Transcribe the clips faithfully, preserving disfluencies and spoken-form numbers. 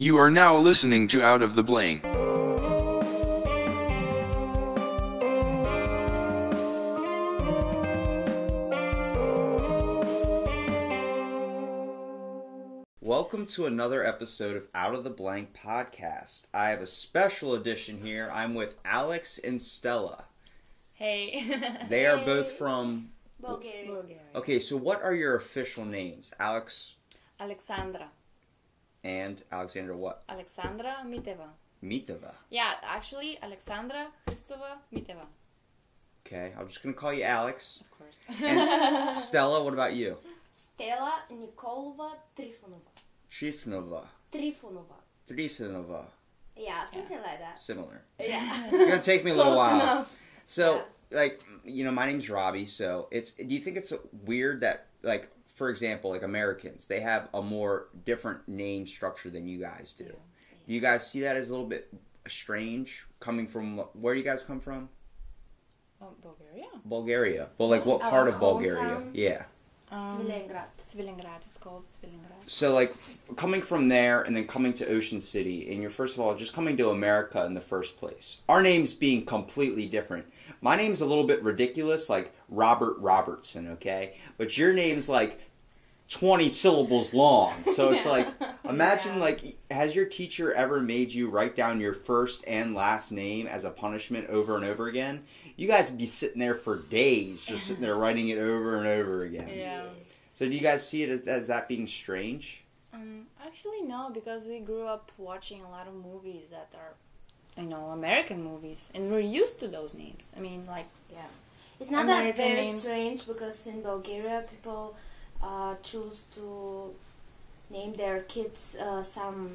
You are now listening to Out of the Bling. Welcome to another episode of Out of the Blank podcast. I have a special edition here. I'm with Alex and Stella. Hey. They are hey. both from... Bulgaria. Bulgaria. Okay, so what are your official names? Alex? Alexandra. And Alexandra what? Alexandra Miteva. Miteva. Yeah, actually, Alexandra Hristova Miteva. Okay, I'm just going to call you Alex. Of course. And Stella, what about you? Stella Nikolova Trifonova. Trifonova. Trifonova. Trifonova. Yeah, something yeah. like that. Similar. Yeah. It's going to take me a little while. Enough. So, yeah. like, you know, my name's Robbie, so it's, do you think it's weird that, like, for example, like Americans, they have a more different name structure than you guys do. Yeah, yeah. You guys see that as a little bit strange coming from, where do you guys come from? Um, Bulgaria. Bulgaria. Well, like what Our part of Bulgaria? Hometown. Yeah. Um, Svilengrad. Svilengrad. It's called Svilengrad. So like coming from there and then coming to Ocean City and you're first of all just coming to America in the first place. Our names being completely different. My name's a little bit ridiculous, like Robert Robertson, okay? But your name's like twenty syllables long. So it's yeah. like, imagine yeah. like, has your teacher ever made you write down your first and last name as a punishment over and over again? You guys would be sitting there for days, just sitting there writing it over and over again. Yeah. So do you guys see it as, as that being strange? Um, actually no, because we grew up watching a lot of movies that are, you know, American movies. And we're used to those names. I mean, like, yeah. It's not American that very names. strange because in Bulgaria people... Uh, choose to name their kids uh, some...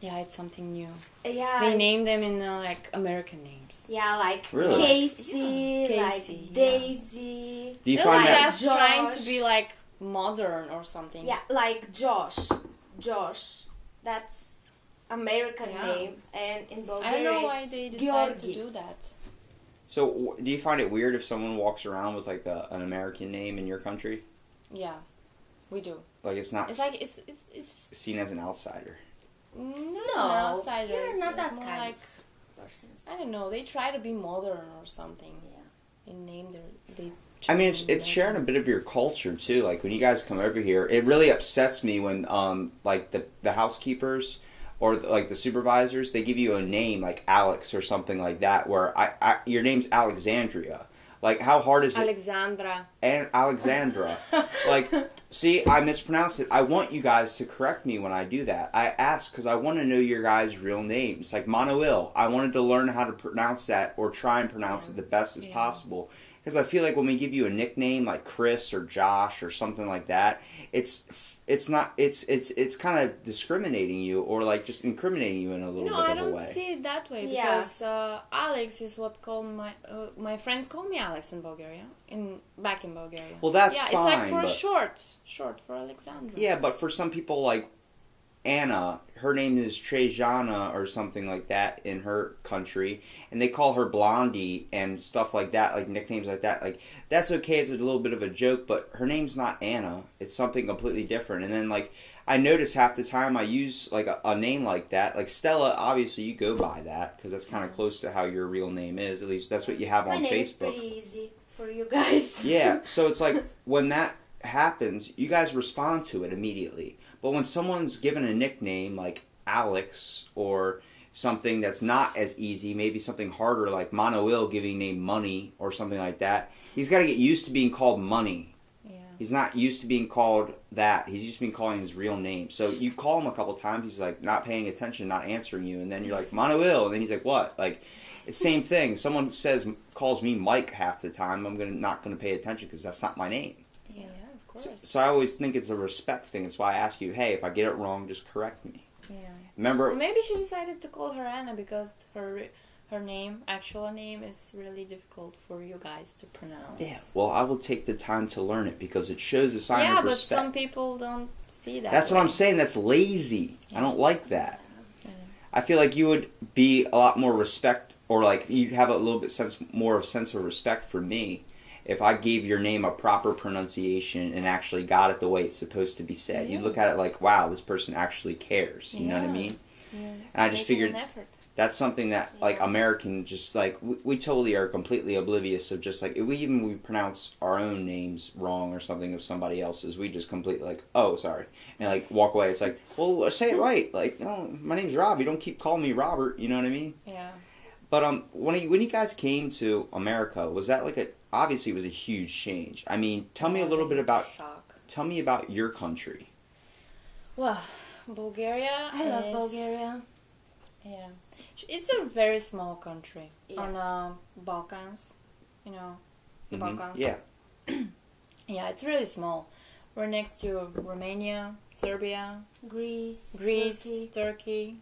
Yeah, it's something new. Uh, yeah, they name them in, uh, like, American names. Yeah, like really? Casey, yeah. Casey, like yeah. Daisy. Do you find like that just Josh. trying to be, like, modern or something. Yeah, like Josh. Josh. That's American yeah. name. And in Bulgaria, I don't know why they decided Georgi. to do that. So, do you find it weird if someone walks around with, like, a, an American name in your country? Yeah, we do. Like, it's not... It's like, it's... it's, it's seen as an outsider. No. Outsiders. You're not that kind like, of persons. I don't know. They try to be modern or something. Yeah. And name their... They I mean, it's, it's sharing a bit of your culture, too. Like, when you guys come over here, it really upsets me when, um, like, the, the housekeepers... Or, the, like, the supervisors, they give you a name, like Alex or something like that, where I, I your name's Alexandria. Like, how hard is it? Alexandra. And Alexandra. Like, see, I mispronounced it. I want you guys to correct me when I do that. I ask because I want to know your guys' real names. Like, Manuel, I wanted to learn how to pronounce that or try and pronounce yeah. it the best as yeah. possible. Because I feel like when we give you a nickname, like Chris or Josh or something like that, it's... It's not. It's it's it's kind of discriminating you, or like just incriminating you in a little no, bit of a way. No, I don't see it that way yeah. because uh, Alex is what call my uh, my friends call me Alex in Bulgaria, in back in Bulgaria. Well, that's yeah, fine. Yeah, it's like for but, short, short for Alexandra. Yeah, but for some people like Anna, her name is Trejana or something like that in her country, and they call her Blondie and stuff like that, like nicknames like that. Like, that's okay, it's a little bit of a joke, but her name's not Anna. It's something completely different. And then, like, I notice half the time I use, like, a, a name like that. Like, Stella, obviously you go by that, because that's kind of close to how your real name is. At least that's what you have on Facebook. My name is pretty easy for you guys. Yeah, so it's like, when that happens, you guys respond to it immediately. But when someone's given a nickname like Alex or something that's not as easy, maybe something harder like Manuel giving name Money or something like that, he's got to get used to being called Money. Yeah. He's not used to being called that. He's used to being calling his real name. So you call him a couple times, he's like not paying attention, not answering you, and then you're like Manuel, and then he's like what? Like it's same thing. Someone says calls me Mike half the time, I'm gonna not gonna pay attention because that's not my name. Yeah. So, so I always think it's a respect thing. That's why I ask you, hey, if I get it wrong, just correct me. Yeah. Remember? Well, maybe she decided to call her Anna because her her name, actual name, is really difficult for you guys to pronounce. Yeah. Well, I will take the time to learn it because it shows a sign yeah, of respect. Yeah, but some people don't see that. That's way. what I'm saying. That's lazy. Yeah. I don't like that. Yeah. I feel like you would be a lot more respect, or like you'd have a little bit sense more of sense of respect for me. if I gave your name a proper pronunciation and actually got it the way it's supposed to be said, yeah. you look at it like, wow, this person actually cares. You yeah. know what I mean? Yeah. And I just Making figured that's something that, yeah. like, American just, like, we, we totally are completely oblivious of just, like, if we even we pronounce our own names wrong or something of somebody else's, we just completely, like, oh, sorry. And, like, walk away. It's like, well, say it right. Like, no, my name's Rob. You don't keep calling me Robert. You know what I mean? Yeah. But um, when you, when you guys came to America, was that like a, obviously it was a huge change. I mean, tell me a little bit about, shock. tell me about your country. Well, Bulgaria I is, love Bulgaria. Yeah. It's a very small country yeah. on the uh, Balkans, you know, the mm-hmm. Balkans. Yeah. Yeah, it's really small. We're next to Romania, Serbia, Greece, Greece, Turkey. Turkey.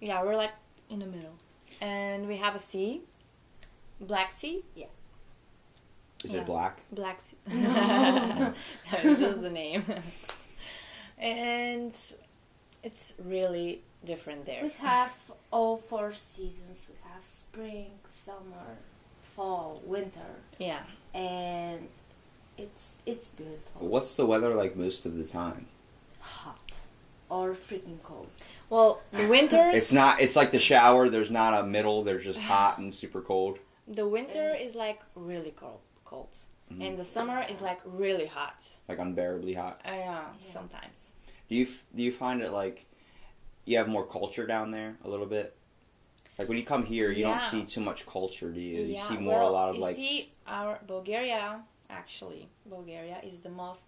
Yeah, we're like in the middle. And we have a sea, Black Sea. Yeah. Is yeah. it black? Black Sea. No. That's just the name. And it's really different there. We have all four seasons. We have spring, summer, fall, winter. Yeah. And it's it's beautiful. What's the weather like most of the time? Hot. Or freaking cold. Well, the winters... it's not... It's like the shower. There's not a middle. There's just hot and super cold. The winter is like really cold. cold. Mm-hmm. And the summer is like really hot. Like unbearably hot. Uh, yeah, sometimes. Do you, do you find it like... You have more culture down there a little bit? Like when you come here, you yeah. don't see too much culture, do you? You yeah, see more well, a lot of you like... You see our... Bulgaria, actually. Bulgaria is the most...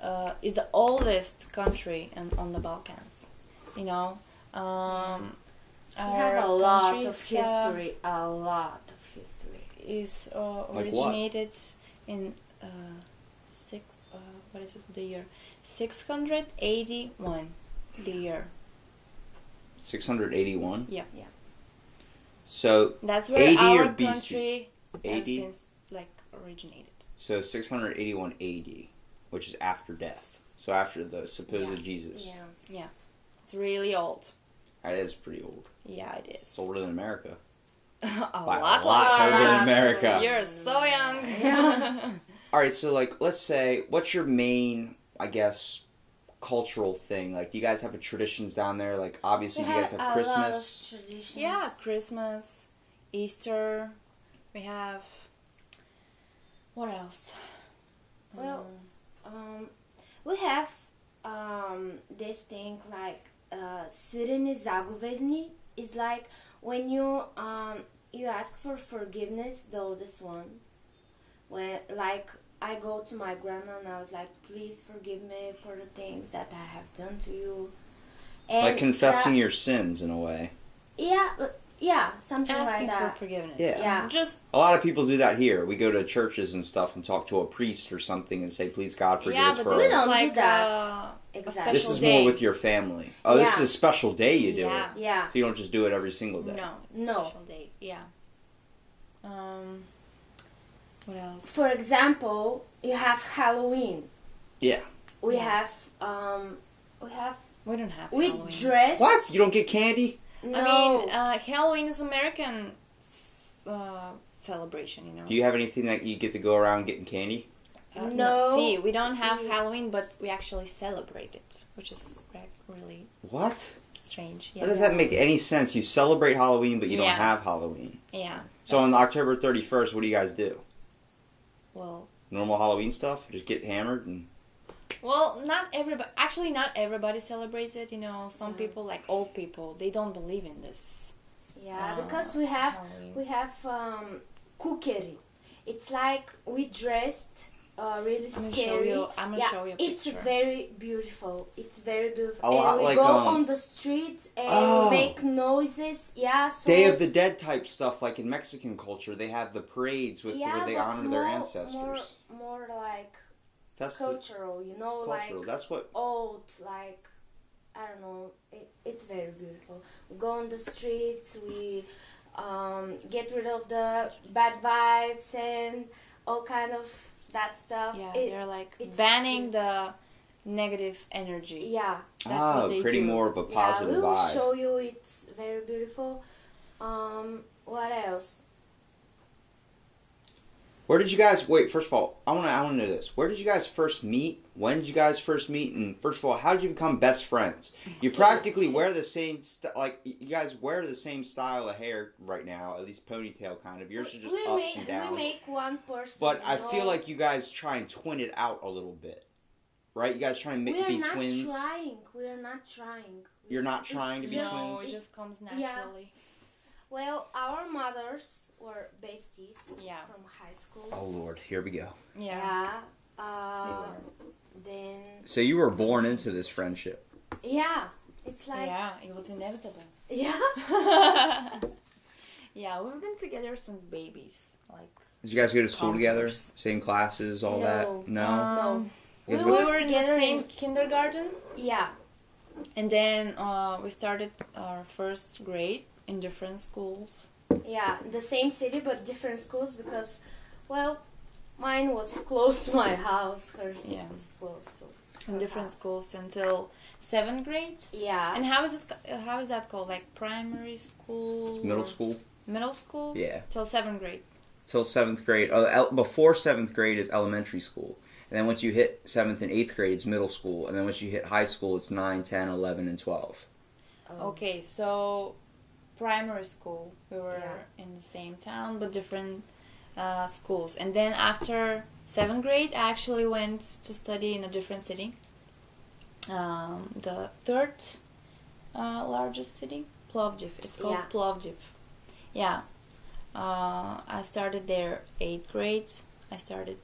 Uh, is the oldest country and on the Balkans, you know. Um, we have a lot of history. Uh, a lot of history is uh, originated like in uh, six. Uh, what is it? The year six hundred eighty-one. The year six hundred eighty-one. Yeah, yeah. So that's where A D our or country A D? Has been like originated. So six hundred eighty-one A D. Which is after death. So after the supposed yeah. Jesus. Yeah. Yeah. It's really old. That is pretty old. Yeah, it is. It's older than America. a, lot, a lot. A lot older than America. You're so young. Yeah. All right, so like, let's say, what's your main, I guess, cultural thing? Like, do you guys have a traditions down there? Like, obviously, we you guys have a Christmas. Lot of traditions. Yeah, Christmas, Easter. We have, what else? Well... Um, Um, we have um, this thing like Sirene Zagovezni is like when you um, you ask for forgiveness, the oldest one. When like I go to my grandma and I was like, please forgive me for the things that I have done to you. And like confessing uh, your sins in a way. Yeah. Yeah, something Asking like that. Asking for forgiveness. Yeah. yeah. Just a lot of people do that here. We go to churches and stuff and talk to a priest or something and say, please, God, forgive yeah, us for our... Yeah, but we don't like do that. Uh, exactly. This is day. More with your family. Oh, yeah. This is a special day you do yeah. it. Yeah. So you don't just do it every single day. No. It's no. Special day. Yeah. Um, what else? For example, you have Halloween. Yeah. We yeah. have... Um, we have... We don't have we Halloween. We dress... What? You don't get candy? No. I mean, uh, Halloween is American uh, celebration, you know. Do you have anything that you get to go around getting candy? Uh, no. no. See, we don't have Halloween, but we actually celebrate it, which is really what strange. Yeah. How does that make any sense? You celebrate Halloween, but you yeah. don't have Halloween. Yeah. So on October thirty-first, what do you guys do? Well. Normal Halloween stuff? Just get hammered and... Well, not everybody, actually not everybody celebrates it, you know, some yeah. people, like old people, they don't believe in this. Yeah, uh, because we have, Halloween. we have um, kukeri. It's like we dressed uh, really I'm scary. Gonna you, I'm going to yeah, show you a picture. It's very beautiful. It's very beautiful. A lot, and we like, go um, on the streets and oh, make noises. Yeah, so Day of the Dead type stuff, like in Mexican culture, they have the parades with yeah, where they honor more, their ancestors. More, more like... That's cultural, you know, cultural. Like that's what old, like, I don't know, it, it's very beautiful. We go on the streets, we um, get rid of the bad vibes and all kind of that stuff. Yeah, it, they're like banning the negative energy. Yeah. That's oh, what they creating do. More of a positive yeah, we'll vibe. Show you, it's very beautiful. Um, what else? Where did you guys, wait, first of all, I want to I want to know this. Where did you guys first meet? When did you guys first meet? And first of all, how did you become best friends? You practically wear the same, st- like, you guys wear the same style of hair right now, at least ponytail kind of. Yours are just we up make, and down. We make one person. But I feel like you guys try and twin it out a little bit. Right? You guys try and make, be twins. We are not trying. We are not trying. You're not trying it's to be just, twins? No, it just comes naturally. Yeah. Well, our mothers were besties yeah. from high school. Oh, Lord. Here we go. Yeah. yeah. Uh, then. So you were born into this friendship. Yeah. It's like. Yeah, it was inevitable. Yeah. Yeah, we've been together since babies. Like. Did you guys go to school conference. together? Same classes, all no. that? No. Um, no. We, we were in the same in... kindergarten. Yeah. And then uh, we started our first grade in different schools. Yeah, the same city but different schools because, well, mine was close to my house. Hers yeah. was close to. In different house. schools until seventh grade. Yeah. And how is it? How is that called? Like primary school. It's middle school. Middle school. Yeah. Till seventh grade. Till seventh grade. Oh, el- before seventh grade is elementary school. And then once you hit seventh and eighth grade, it's middle school. And then once you hit high school, it's nine, ten, eleven, and twelve. Oh. Okay, so primary school, we were yeah. in the same town, but different uh, schools. And then after seventh grade, I actually went to study in a different city. Um, the third uh, largest city, Plovdiv. It's called yeah. Plovdiv. Yeah. Uh, I started there eighth grade. I started...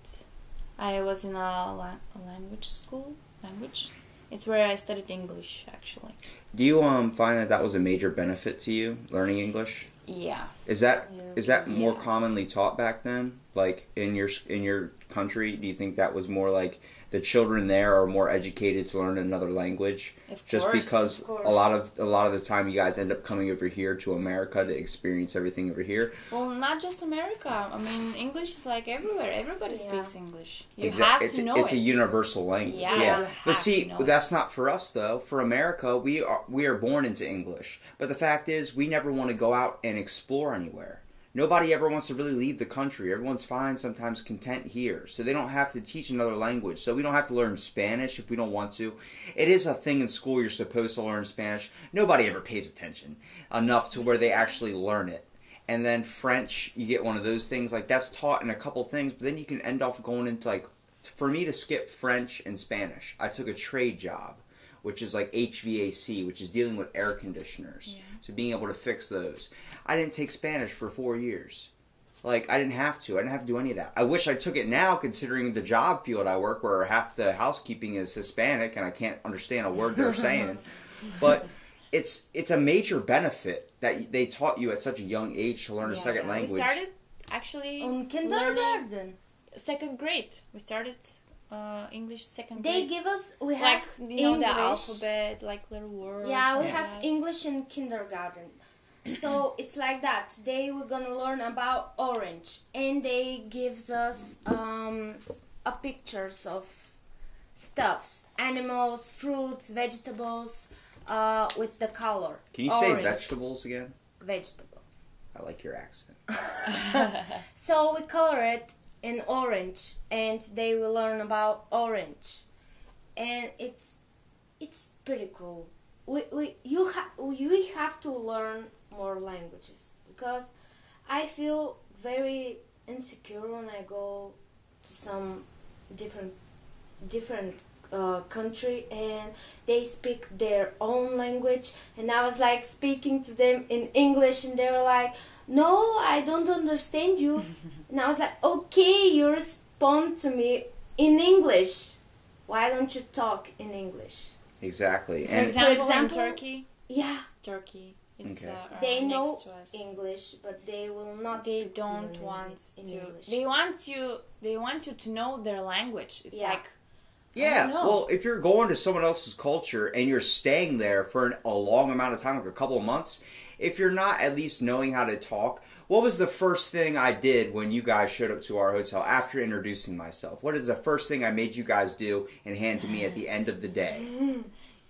I was in a, la- a language school. Language. It's where I studied English, actually. Do you um find that that was a major benefit to you, learning English? Yeah. Is that yeah. is that more yeah. commonly taught back then? Like in your in your country, do you think that was more like the children there are more educated to learn another language? Of course. Just because of course. a lot of a lot of the time you guys end up coming over here to America to experience everything over here. Well, not just America. I mean, English is like everywhere. Everybody yeah. speaks English. You exactly. have it's, to know it's it. It's a universal language. Yeah. yeah. You have but see, to know that's it. Not for us though. For America, we are we are born into English. But the fact is, we never want to go out and explore anywhere. Nobody ever wants to really leave the country. Everyone's fine, sometimes content here. So they don't have to teach another language. So we don't have to learn Spanish if we don't want to. It is a thing in school you're supposed to learn Spanish. Nobody ever pays attention enough to where they actually learn it. And then French, you get one of those things. Like that's taught in a couple things, but then you can end up going into like, for me to skip French and Spanish, I took a trade job, which is like H V A C, which is dealing with air conditioners. Yeah. So being able to fix those. I didn't take Spanish for four years. Like, I didn't have to. I didn't have to do any of that. I wish I took it now, considering the job field I work, where half the housekeeping is Hispanic, and I can't understand a word they're saying. But it's it's a major benefit that they taught you at such a young age to learn yeah, a second yeah. language. We started, actually, in kindergarten. Second grade. We started... Uh, English second grade. They give us we like, have you know English. The alphabet, like little words. Yeah, we and have that. English in kindergarten, so it's like that. Today we're gonna learn about orange, and they gives us um a pictures of stuffs, animals, fruits, vegetables, uh with the color. Can you orange. Say vegetables again? Vegetables. I like your accent. So we color it. And orange, and they will learn about orange, and it's it's pretty cool. We we you ha- we have to learn more languages because I feel very insecure when I go to some different different uh, country and they speak their own language, and I was like speaking to them in English, and they were like, no, I don't understand you. And I was like, okay, you respond to me in English. Why don't you talk in English? Exactly. For and example, for example, in Turkey. Yeah. Turkey. It's, okay. uh, they know English, but they will not. They speak don't to want in to. English. They want you. They want you to know their language. It's yeah. like. Yeah, well, if you're going to someone else's culture and you're staying there for an, a long amount of time, like a couple of months, if you're not at least knowing how to talk, what was the first thing I did when you guys showed up to our hotel after introducing myself? What is the first thing I made you guys do and hand to me at the end of the day?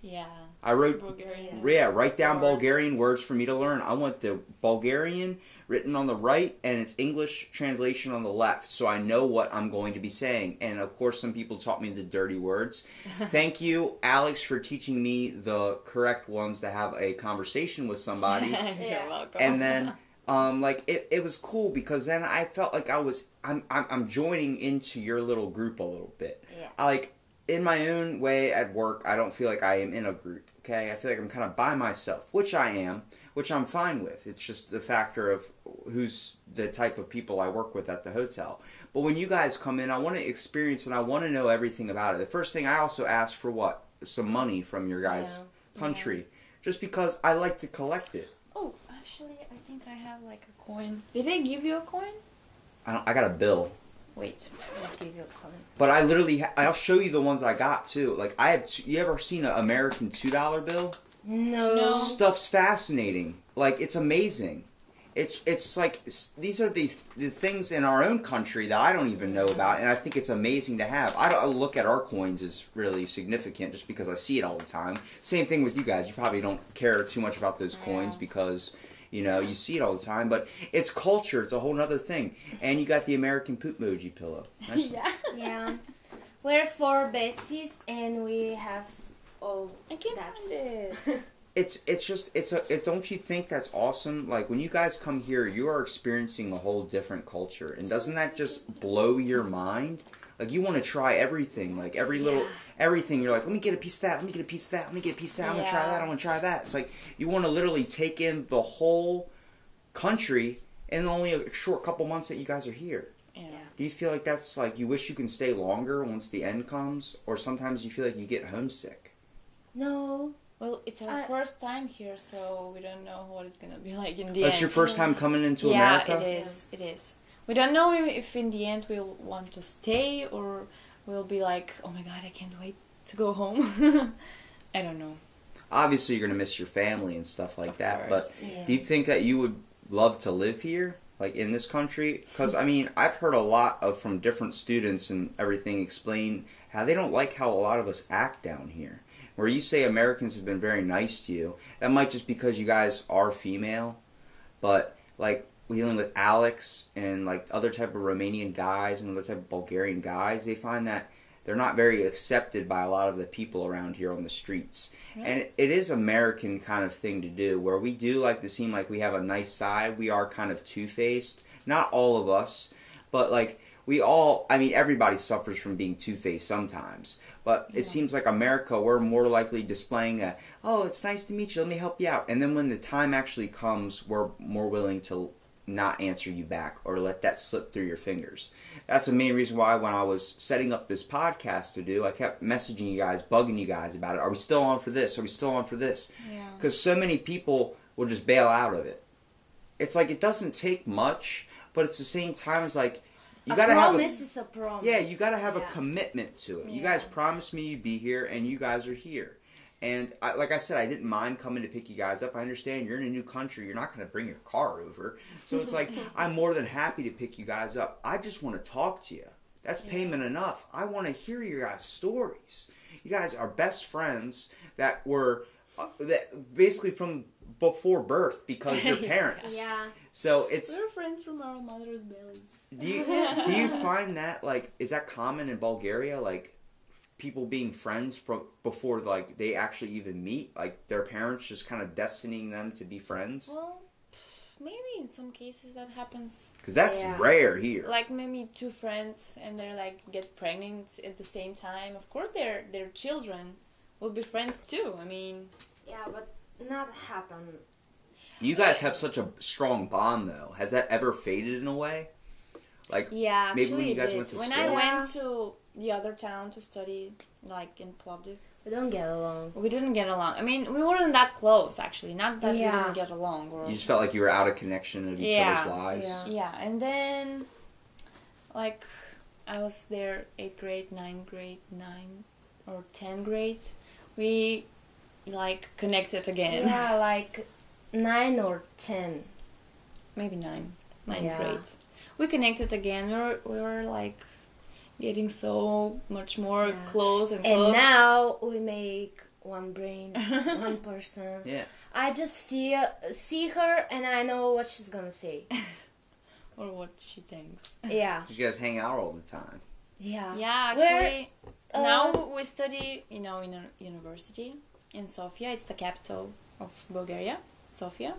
Yeah. I wrote, Bulgarian. yeah, write down words. Bulgarian words for me to learn. I want the Bulgarian written on the right and its English translation on the left, so I know what I'm going to be saying. And of course, some people taught me the dirty words. Thank you, Alex, for teaching me the correct ones to have a conversation with somebody. You're welcome. And then, um, like it, it was cool because then I felt like I was, I'm, I'm, I'm joining into your little group a little bit. Yeah. I like. In my own way at work, I don't feel like I am in a group, okay? I feel like I'm kind of by myself, which I am, which I'm fine with. It's just the factor of who's the type of people I work with at the hotel. But when you guys come in, I want to experience and I want to know everything about it. The first thing I also asked for what? Some money from your guys' yeah. country, yeah. just because I like to collect it. Oh, actually, I think I have like a coin. Did they give you a coin? I, don't, I got a bill. Wait, I'll give you a coin. But I literally, ha I'll show you the ones I got too. Like I have, two, you ever seen an American two dollar bill? No. Stuff's fascinating. Like it's amazing. It's it's like, it's, these are the, the things in our own country that I don't even know about. And I think it's amazing to have. I don't I look at our coins as really significant just because I see it all the time. Same thing with you guys. You probably don't care too much about those coins yeah. because... You know, you see it all the time, but it's culture. It's a whole other thing. And you got the American poop emoji pillow. Nice yeah. yeah. We're four besties, and we have all I can't that. Find it. It's, it's just, it's a, it, don't you think that's awesome? Like, when you guys come here, you are experiencing a whole different culture. And doesn't that just blow your mind? Like, you want to try everything. Like, every little, yeah. everything. You're like, let me get a piece of that. Let me get a piece of that. Let me get a piece of that. I want to yeah. try that. I want to try that. It's like, you want to literally take in the whole country in only a short couple months that you guys are here. Yeah. Do you feel like that's, like, you wish you can stay longer once the end comes? Or sometimes you feel like you get homesick? No. Well, it's our uh, first time here, so we don't know what it's going to be like in the end. That's your first time coming into yeah, America? Yeah, it is. It is. We don't know if in the end we'll want to stay or we'll be like, oh my god, I can't wait to go home. I don't know. Obviously, you're going to miss your family and stuff like of that, course. But yeah. do you think that you would love to live here, like in this country? Because, I mean, I've heard a lot of from different students and everything explain how they don't like how a lot of us act down here. Where you say Americans have been very nice to you, that might just because you guys are female, but, like... We're dealing with Alex and like other type of Romanian guys and other type of Bulgarian guys. They find that they're not very accepted by a lot of the people around here on the streets. Really? And it is American kind of thing to do where we do like to seem like we have a nice side. We are kind of two-faced. Not all of us, but like we all, I mean, everybody suffers from being two-faced sometimes. But it yeah. seems like America, we're more likely displaying a, oh, it's nice to meet you. Let me help you out. And then when the time actually comes, we're more willing to not answer you back or let that slip through your fingers. That's the main reason why when I was setting up this podcast to do, I kept messaging you guys, bugging you guys about it. Are we still on for this? Are we still on for this? Yeah. Because so many people will just bail out of it. It's like it doesn't take much, but it's the same time as like you a gotta promise have a, is a promise. Yeah, you gotta have yeah. a commitment to it. Yeah. You guys promised me you'd be here, and you guys are here. And I, like I said, I didn't mind coming to pick you guys up. I understand you're in a new country. You're not going to bring your car over. So it's like, I'm more than happy to pick you guys up. I just want to talk to you. That's yeah. payment enough. I want to hear your guys' stories. You guys are best friends that were uh, that basically from before birth because your parents. yeah. So it's... We're friends from our mother's bellies. Do you, do you find that, like, is that common in Bulgaria? Like... people being friends from before like they actually even meet, like their parents just kind of destining them to be friends. Well, maybe in some cases that happens because that's yeah. rare here. Like maybe two friends and they're like get pregnant at the same time. Of course, their their children will be friends too. I mean, yeah, but not happen. You guys have such a strong bond though. Has that ever faded in a way? Like yeah, maybe when you guys did. went to when school? I went to. The other town to study, like in Plovdiv. We don't get along. We didn't get along. I mean, we weren't that close, actually. Not that yeah. we didn't get along. Or... You just felt like you were out of connection of each yeah. other's lives. Yeah. yeah, and then, like, I was there eighth grade, ninth grade, nine or tenth grade. We, like, connected again. Yeah, like nine or ten. Maybe nine. Ninth yeah. grade. We connected again. We were, we were like... getting so much more yeah. close and close. And now we make one brain, one person. Yeah. I just see uh, see her and I know what she's gonna say. Or what she thinks. Yeah. You guys hang out all the time. Yeah. Yeah, actually, uh, now we study, you know, in a university in Sofia. It's the capital of Bulgaria, Sofia.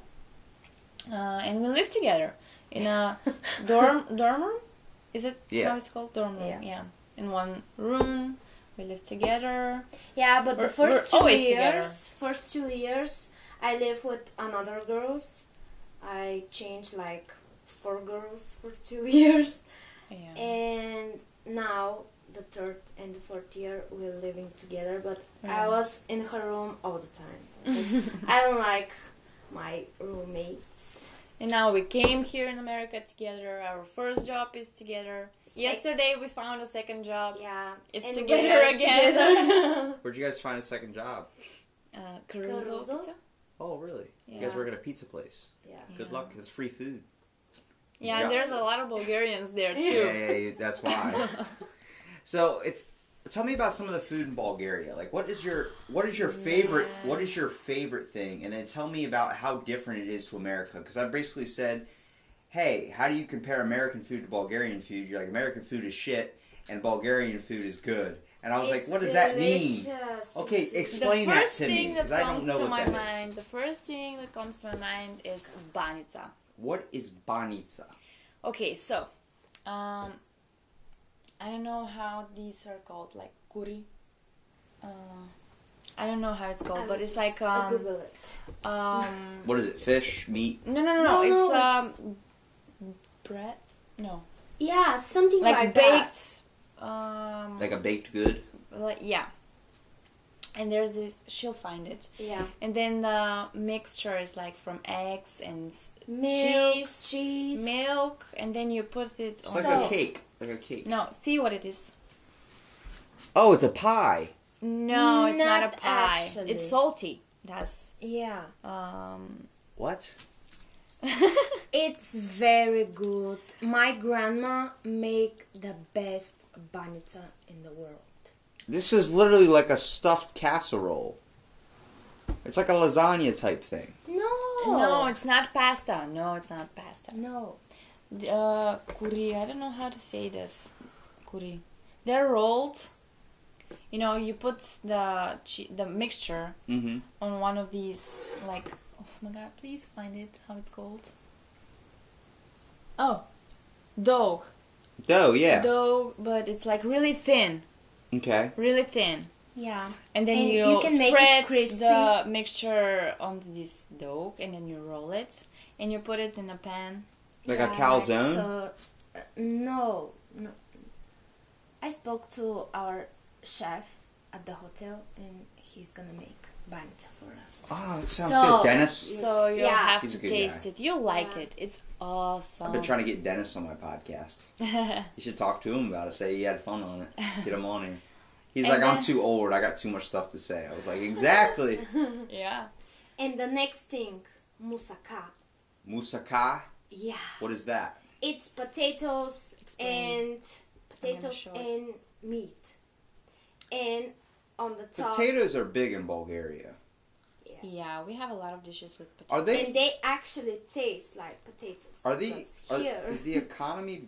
Uh, and we live together in a dorm, dorm room. Is it yeah. how it's called? Dorm room. Yeah. yeah. In one room, we live together. Yeah, but we're, the first two years, together. first two years, I live with another girls. I changed like four girls for two years. Yeah. And now the third and the fourth year we're living together, but yeah. I was in her room all the time. I don't like my roommates. And now we came here in America together. Our first job is together. Sec- Yesterday we found a second job. Yeah. It's and together again. Together. Where'd you guys find a second job? Uh, Caruso. Caruso? Oh, really? Yeah. You guys work at a pizza place. Yeah. Good yeah. luck. It's free food. Yeah, yeah, and there's a lot of Bulgarians there too. Yeah, yeah, yeah, that's why. So it's tell me about some of the food in Bulgaria. Like, what is your what is your favorite yeah. what is your favorite thing? And then tell me about how different it is to America. Because I basically said, hey, how do you compare American food to Bulgarian food? You're like, American food is shit, and Bulgarian food is good. And I was it's like, what does delicious. that mean? Okay, explain that to me. Because I don't know what that mind, is. The first thing that comes to my mind is banitsa. What is banitsa? Okay, so, um, I don't know how these are called, like kuri. Uh, I don't know how it's called, I but it's like um. I'll Google it. Um, what is it? Fish, meat? No, no, no, no. no it's no, um, it's... bread. No. Yeah, something like, like baked. That. Um. Like a baked good. Like yeah. And there's this, she'll find it. Yeah. And then the mixture is like from eggs and milk, cheese, cheese, milk, and then you put it on. It's like a cake, like a cake. No, see what it is. Oh, it's a pie. No, it's not, not a pie. Actually. It's salty. That's yeah. Um. What? It's very good. My grandma make the best banitsa in the world. This is literally like a stuffed casserole. It's like a lasagna type thing. No. No, it's not pasta. No, it's not pasta. No. Uh, kuri, I don't know how to say this. Kuri. They're rolled. You know, you put the che- the mixture mm-hmm. on one of these, like, oh my god, please find it, how it's called. Oh. Dough. Dough, yeah. Dough, but it's like really thin. Okay. Really thin. Yeah. And then and you, you can spread the mixture on this dough, and then you roll it, and you put it in a pan. Like yeah, a calzone? So, uh, no, no. I spoke to our chef at the hotel, and he's gonna make banitsa for us. Oh, that sounds so, good. Dennis? So you'll yeah. have he's to taste guy. it. You'll like yeah. it. It's awesome. I've been trying to get Dennis on my podcast. You should talk to him about it. Say he had fun on it. Get him on here. He's and like, then... I'm too old. I got too much stuff to say. I was like, exactly. Yeah. And the next thing, moussaka. Moussaka? Yeah. What is that? It's potatoes Explain. and potatoes and meat. And on the top. Potatoes are big in Bulgaria. Yeah. yeah, we have a lot of dishes with potatoes. Are they, and they actually taste like potatoes. Are they? Are, here. Is the economy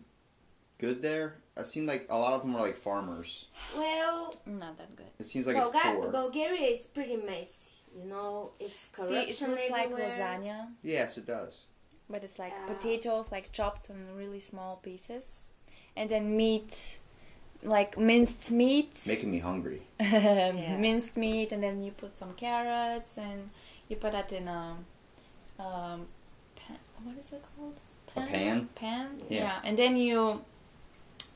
good there? It seems like a lot of them are like farmers. Well, not that good. It seems like Bulga- it's poor. Bulgaria is pretty messy. You know, it's corruption. See, it looks everywhere. Like lasagna. Yes, it does. But it's like uh, potatoes, like chopped in really small pieces, and then meat. Like minced meat. Making me hungry. yeah. Minced meat, and then you put some carrots, and you put that in a, um, pan, what is it called? Pan? A pan? Pan? Yeah. yeah. And then you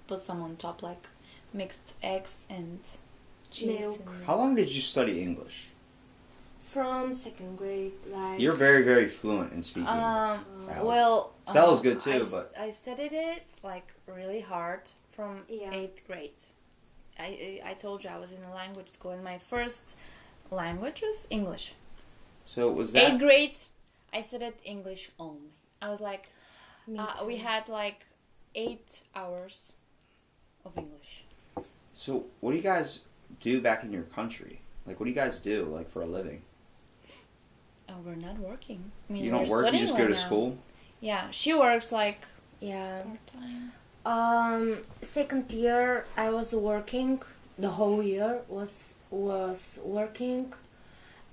put some on top, like mixed eggs and cheese. Milk. And milk. How long did you study English? From second grade, like... You're very, very fluent in speaking. Um, well... Stella's um, good too, I, but... I studied it, like, really hard. From yeah. eighth grade. I I told you I was in a language school, and my first language was English. So it was that... eighth grade, I studied English only. I was like, uh, we had like eight hours of English. So what do you guys do back in your country? Like, what do you guys do, like, for a living? Oh, we're not working. I mean, you don't work, you just go to school? Yeah, she works, like, yeah. part-time. Um, second year, I was working, the whole year was was working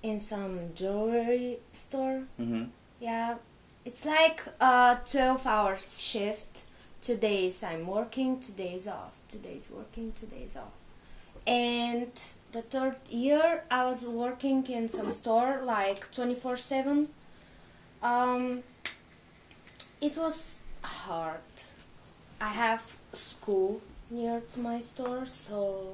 in some jewelry store. Mm-hmm. Yeah, it's like a twelve hours shift. Two days I'm working, two days off, two days working, two days off. And the third year, I was working in some store, like, twenty-four seven. Um, it was hard. I have school near to my store, so...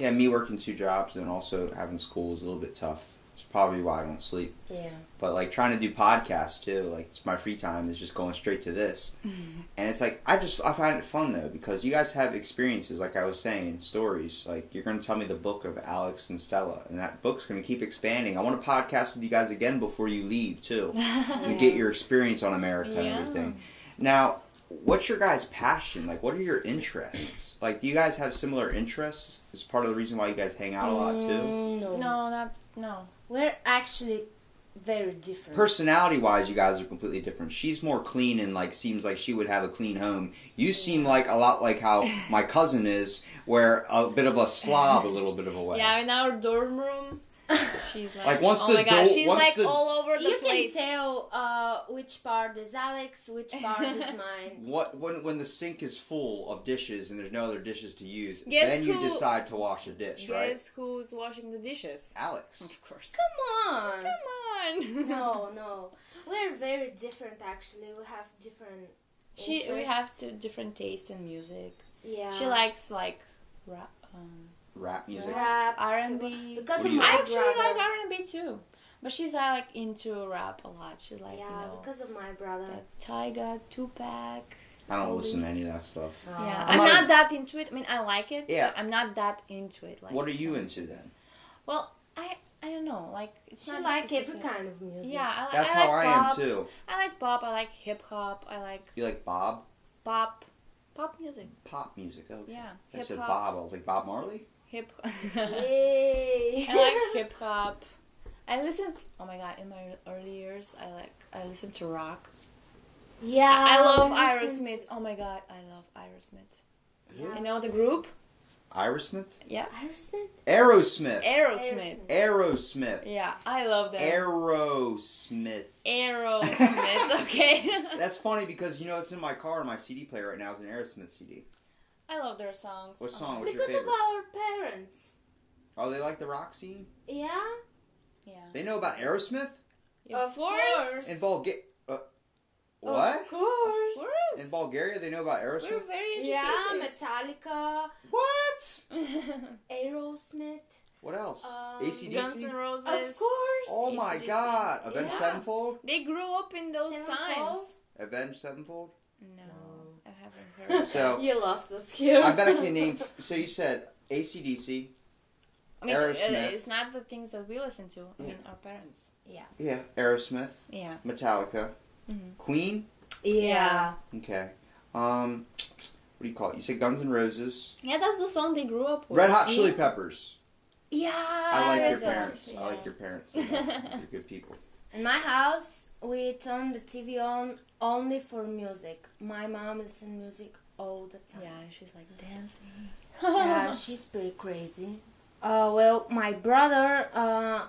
Yeah, me working two jobs and also having school is a little bit tough. It's probably why I don't sleep. Yeah. But, like, trying to do podcasts, too, like, it's my free time is just going straight to this. Mm-hmm. And it's, like, I just, I find it fun, though, because you guys have experiences, like I was saying, stories. Like, you're going to tell me the book of Alex and Stella, and that book's going to keep expanding. I want to podcast with you guys again before you leave, too, and get your experience on America yeah. and everything. Now, what's your guys' passion? Like, what are your interests? Like, do you guys have similar interests? Is part of the reason why you guys hang out a lot, too? Mm, no. No, not, no. We're actually very different. Personality-wise, you guys are completely different. She's more clean and, like, seems like she would have a clean home. You seem like a lot like how my cousin is, where a bit of a slob a little bit of a way. Yeah, in our dorm room, she's like, like once oh the my god, do- she's once like the... all over the you place. You can tell uh, which part is Alex, which part is mine. What when when the sink is full of dishes and there's no other dishes to use, guess then who, you decide to wash a dish, guess right? Guess who's washing the dishes? Alex. Of course. Come on. Come on. No, no. We're very different, actually. We have different she, interests. We have two different tastes in music. Yeah. She likes, like, rap. Um, rap music? Rap, R and B. Because of my I actually brother. like R and B, too. But she's, like, into rap a lot. She's like, yeah, you know, because of my brother. Tyga, Tupac. I don't listen to any of that stuff. Uh, yeah. I'm, I'm not, not a... that into it. I mean, I like it. Yeah. But I'm not that into it. Like, what are you so. into, then? Well, I... I don't know, like, it's she not like every kind of music. Yeah, I like That's I how like I pop. am too. I like pop, I like hip hop, I like You like Bob? Pop. Pop music. Pop music, okay. Yeah. I hip said hop. Bob, I was like Bob Marley? Hip hop. Yay. I like hip hop. I listened oh my god, in my early years I like I listened to rock. Yeah. I, I love I Aerosmith. To... Oh my god, I love Aerosmith. Yeah. You know the group? Aerosmith? Yeah. Aerosmith? Aerosmith. Aerosmith. Aerosmith. Yeah, I love that. Aerosmith. Aerosmith, okay. That's funny because, you know, it's in my car and my C D player right now is an Aerosmith C D. I love their songs. What song was your favorite? Because of our parents. Oh, they like the rock scene? Yeah. Yeah. They know about Aerosmith? Yeah. Of course. And Bulgaria. Uh, what? Of course. Of course. In Bulgaria, they know about Aerosmith? We're very educated. Yeah, Metallica. What? Aerosmith. What else? Um, A C D C? Guns N' Roses. Of course. Oh my god. Avenged yeah. Sevenfold? They grew up in those Sevenfold? times. Avenged Sevenfold? No. no. I haven't heard of so, you lost us here. I bet I can name... So you said A C D C, I mean, Aerosmith. It's not the things that we listen to. I mean, yeah. our parents. Yeah. Yeah. Aerosmith. Yeah. Metallica. Mm-hmm. Queen. Yeah. Okay. Um, what do you call it? You said Guns N' Roses. Yeah, that's the song they grew up with. Red Hot Chili Peppers. Yeah. I like your parents. I like your parents. They're good people. In my house, we turn the T V on only for music. My mom listens to music all the time. Yeah, she's like dancing. Yeah, she's pretty crazy. Uh, well, my brother, uh,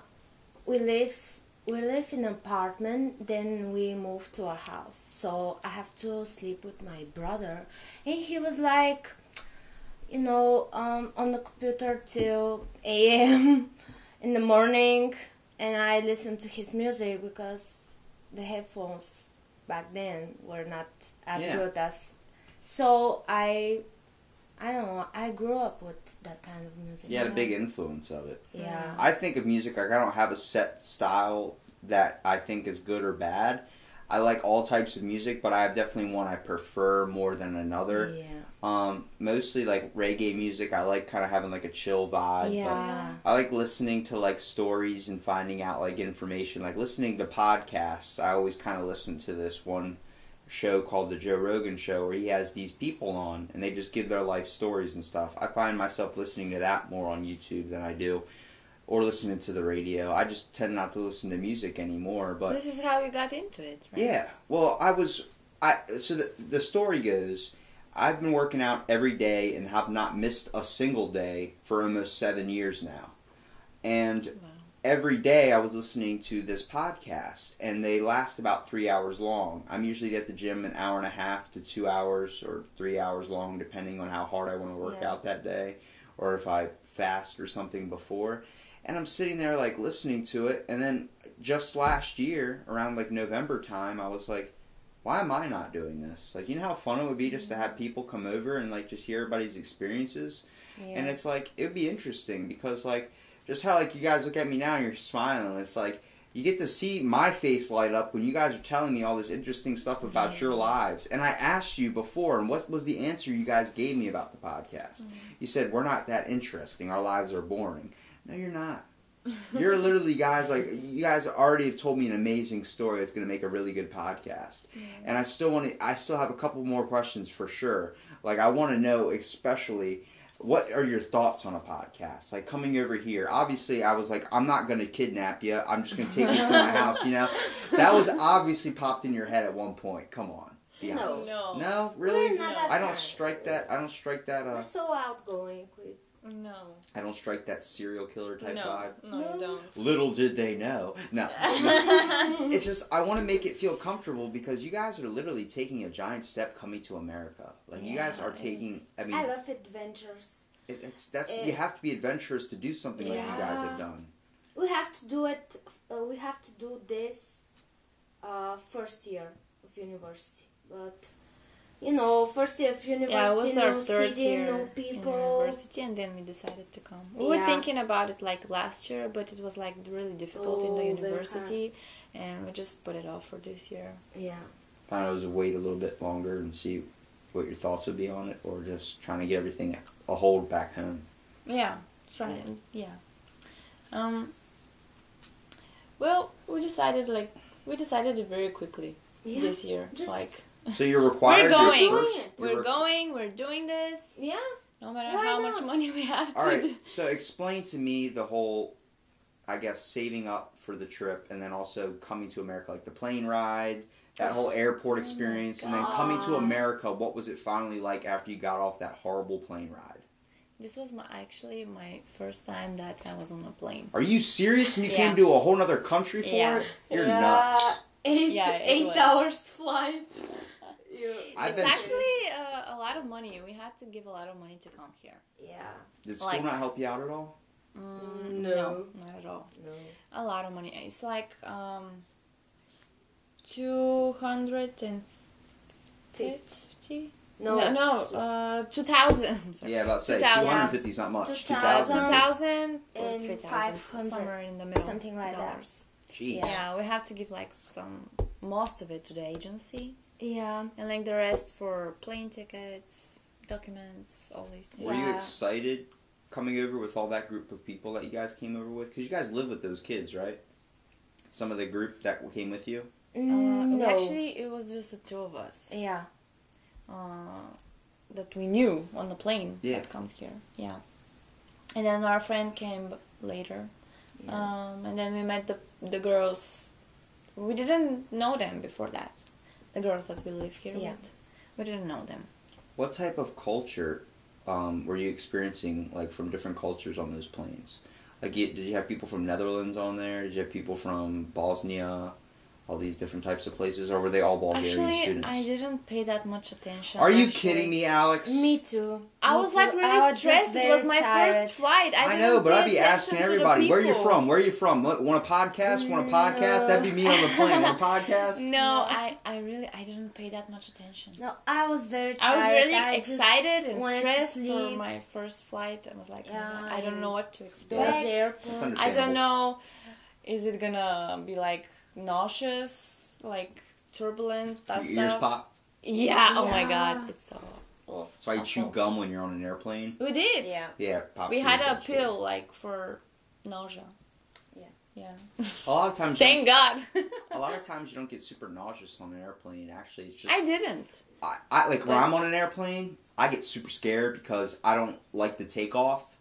we live... We live in an apartment, then we moved to a house. So I have to sleep with my brother. And he was like, you know, um, on the computer till eight a.m. in the morning. And I listened to his music because the headphones back then were not as yeah. good as... So I, I don't know, I grew up with that kind of music. You had a big influence of it. Yeah. I think of music, like, I don't have a set style that I think is good or bad. I like all types of music, but I have definitely one I prefer more than another. Yeah. Um, mostly, like, reggae music. I like kind of having, like, a chill vibe. Yeah. But I like listening to, like, stories and finding out, like, information. Like, listening to podcasts, I always kind of listen to this one show called the Joe Rogan Show, where he has these people on and they just give their life stories and stuff. I find myself listening to that more on YouTube than I do or listening to the radio. I just tend not to listen to music anymore. But this is how you got into it, right? Yeah. Well, I was... I So the, the story goes, I've been working out every day and have not missed a single day for almost seven years now. And wow. Every day I was listening to this podcast, and they last about three hours long. I'm usually at the gym an hour and a half to two hours or three hours long, depending on how hard I want to work yeah. out that day, or if I fast or something before. And I'm sitting there, like, listening to it. And then just last year, around, like, November time, I was like, why am I not doing this? Like, you know how fun it would be just to have people come over and, like, just hear everybody's experiences? Yeah. And it's like, it would be interesting because, like, just how, like, you guys look at me now and you're smiling. It's like, you get to see my face light up when you guys are telling me all this interesting stuff about yeah. your lives. And I asked you before, and what was the answer you guys gave me about the podcast? Mm. You said, we're not that interesting. Our lives are boring. No, you're not. You're literally guys, like, you guys already have told me an amazing story that's going to make a really good podcast. Yeah. And I still want to, I still have a couple more questions for sure. Like, I want to know especially, what are your thoughts on a podcast? Like, coming over here, obviously I was like, I'm not going to kidnap you. I'm just going to take you to my house, you know? That was obviously popped in your head at one point. Come on. Be honest. No, no. No, really? No. I don't strike that. I don't strike that. Uh, We're so outgoing with. No. I don't strike that serial killer type no, vibe. No, no, you don't. Little did they know. No. no. It's just, I want to make it feel comfortable because you guys are literally taking a giant step coming to America. Like, yeah, you guys are taking, I mean... I love adventures. It, it's, that's, it, you have to be adventurous to do something yeah. like you guys have done. We have to do it, uh, we have to do this uh, first year of university, but... You know, first year of university, yeah, it was our new third city, year new people. In university, and then we decided to come. We yeah. were thinking about it like last year, but it was like really difficult oh, in the university, and we just put it off for this year. Yeah. I thought it was a wait a little bit longer and see what your thoughts would be on it, or just trying to get everything a hold back home. Yeah, trying. Right. Yeah. Um. Well, we decided like we decided it very quickly yeah. this year, just like. So you're required. We're going. First, we're re- going. We're doing this. Yeah. No matter Why how not? much money we have. All to right. Do. So explain to me the whole, I guess, saving up for the trip, and then also coming to America, like the plane ride, that whole airport experience, oh and then coming to America. What was it finally like after you got off that horrible plane ride? This was my, actually my first time that I was on a plane. Are you serious? And you yeah. came to a whole other country for yeah. it? You're yeah. nuts. Eight yeah, eight was. hours flight. Yeah. It's actually uh, a lot of money. We had to give a lot of money to come here. Yeah. Did school like, not help you out at all? Mm, no. no. Not at all. No. A lot of money. It's like um, two hundred fifty No. No, no uh, two thousand Sorry. Yeah, about to say, two hundred fifty is not much. two thousand or three thousand Somewhere in the middle. Something like dollars. that. Jeez. Yeah, we have to give like some, most of it to the agency. Yeah, and like the rest for plane tickets, documents, all these things. Were you excited coming over with all that group of people that you guys came over with? Because you guys live with those kids, right? Some of the group that came with you? Uh, no. Actually, it was just the two of us. Yeah. Uh, that we knew on the plane yeah. that comes here. Yeah. And then our friend came later. Yeah. Um, and then we met the the girls. We didn't know them before that. The girls that we live here yeah. with, we didn't know them. What type of culture um, were you experiencing, like, from different cultures on those planes? Like, you, did you have people from Netherlands on there? Did you have people from Bosnia? All these different types of places? Or were they all Bulgarian actually, students? Actually, I didn't pay that much attention. Are you actually. kidding me, Alex? Me too. I me was, too. like, really was stressed. It was my tired. first flight. I, I know, but I'd be asking everybody, where are you from? Where are you from? Want a podcast? Want a podcast? No. That'd be me on the plane. Want a podcast? No, no, I, I really, I didn't pay that much attention. No, I was very tired. I was really I excited and stressed for my first flight. I was like, yeah. I don't know what to expect. Yeah, I don't know, is it gonna be, like, nauseous, like turbulent, that Your ears stuff. pop. Yeah, yeah, oh my god, it's so awful. So you chew gum when you're on an airplane? We did. Yeah. Yeah, pop. We had a pill too. like for nausea. Yeah. Yeah. A lot of times Thank God. a lot of times you don't get super nauseous on an airplane. Actually, it's just I didn't. I, I like but. when I'm on an airplane, I get super scared because I don't like the takeoff.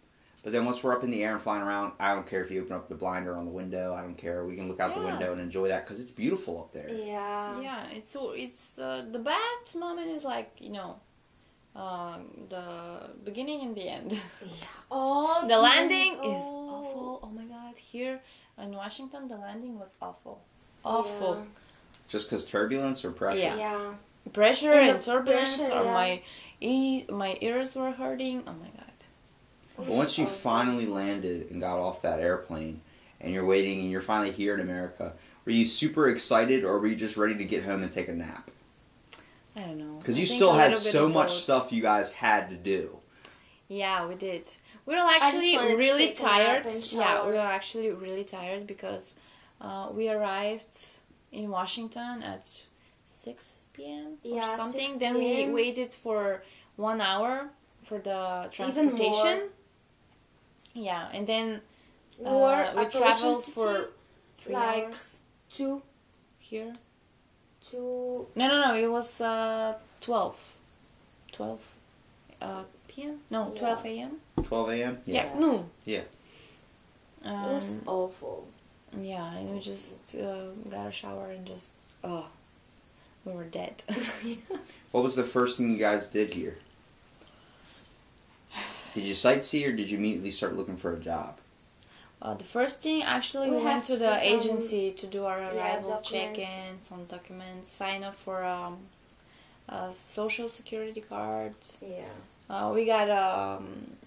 But then once we're up in the air and flying around, I don't care if you open up the blinder on the window. I don't care. We can look out yeah. the window and enjoy that because it's beautiful up there. Yeah. Yeah. It's so it's uh, the bad moment is like, you know, uh, the beginning and the end. Yeah. Oh. The landing oh. is awful. Oh my God! Here in Washington, the landing was awful. Awful. Yeah. Just because turbulence or pressure. Yeah. yeah. Pressure and, and turbulence, pressure, or yeah. my ears, my ears were hurting. Oh my God. But once you finally landed and got off that airplane and you're waiting and you're finally here in America, were you super excited or were you just ready to get home and take a nap? I don't know. Because you still had so much stuff you guys had to do. Yeah, we did. We were actually really tired. Yeah, we were actually really tired because uh, we arrived in Washington at six p.m. or yeah, something. Then we waited for one hour for the transportation. Even more. Yeah, and then uh, we traveled for three like hours. Two here. Two. No, no, no. It was uh, twelve, twelve, uh, p m. No, yeah. twelve a m. Twelve a m. Yeah. yeah. No. Yeah. Um, it was awful. Yeah, and we just uh, got a shower and just oh, we were dead. yeah. What was the first thing you guys did here? Did you sightsee or did you immediately start looking for a job? Uh, the first thing, actually, we, we went to the agency to do our arrival check-in, some documents, sign up for um, a social security card. Yeah. Uh, we got um,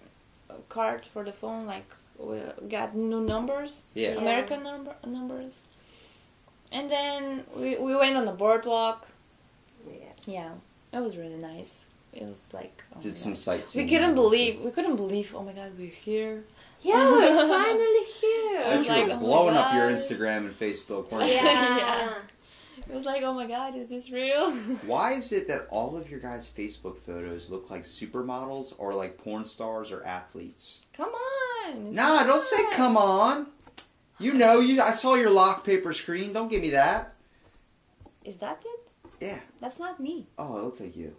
a card for the phone, like we got new numbers, yeah. yeah. American number numbers. And then we, we went on the boardwalk. Yeah. Yeah, it was really nice. It was like oh did some sightseeing. We couldn't believe. We couldn't believe. Oh my God, we're here. Yeah, we're finally here. I bet you like, were oh blowing up your Instagram and Facebook. Weren't yeah. you? yeah. It was like, oh my God, is this real? Why is it that all of your guys' Facebook photos look like supermodels or like porn stars or athletes? Come on. Nah, don't say come on. You know, you. I saw your lock paper screen. Don't give me that. Is that it? Yeah. That's not me. Oh, it looked like you.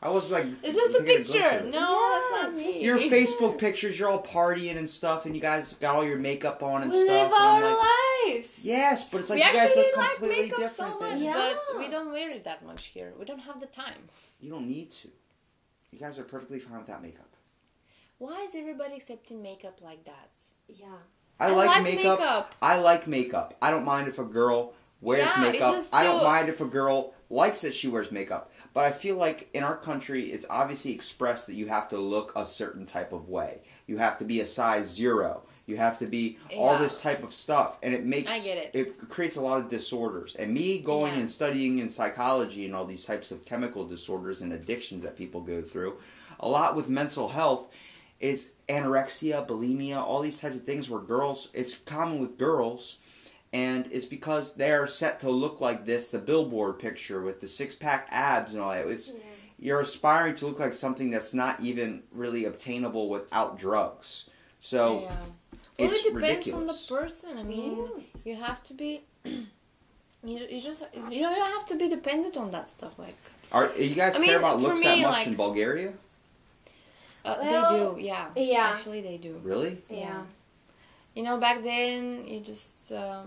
I was like, it's just a picture. No, yeah, that's not me. Your Facebook pictures, you're all partying and stuff, and you guys got all your makeup on and we stuff. We live our like, lives. Yes, but it's like we you guys look like completely different. So much, yeah. But we don't wear it that much here. We don't have the time. You don't need to. You guys are perfectly fine without makeup. Why is everybody accepting makeup like that? Yeah. I, I like, like makeup. makeup. I like makeup. I don't mind if a girl wears yeah, makeup. So... I don't mind if a girl likes that she wears makeup, but I feel like in our country it's obviously expressed that you have to look a certain type of way. You have to be a size zero. You have to be yeah. all this type of stuff, and it makes I get it. It creates a lot of disorders. And me going yeah. and studying in psychology and all these types of chemical disorders and addictions that people go through, a lot with mental health is anorexia, bulimia, all these types of things where girls, it's common with girls. And it's because they're set to look like this, the billboard picture with the six-pack abs and all that. It's, yeah. You're aspiring to look like something that's not even really obtainable without drugs. So, yeah. well, it's it depends ridiculous. on the person. I mean, mm. you have to be... You, you just... You don't have to be dependent on that stuff. Like, Are, are you guys I care mean, about looks me, that much like, in Bulgaria? Uh, well, they do, yeah. Yeah. Actually, they do. Really? Yeah. yeah. You know, back then, you just... Uh,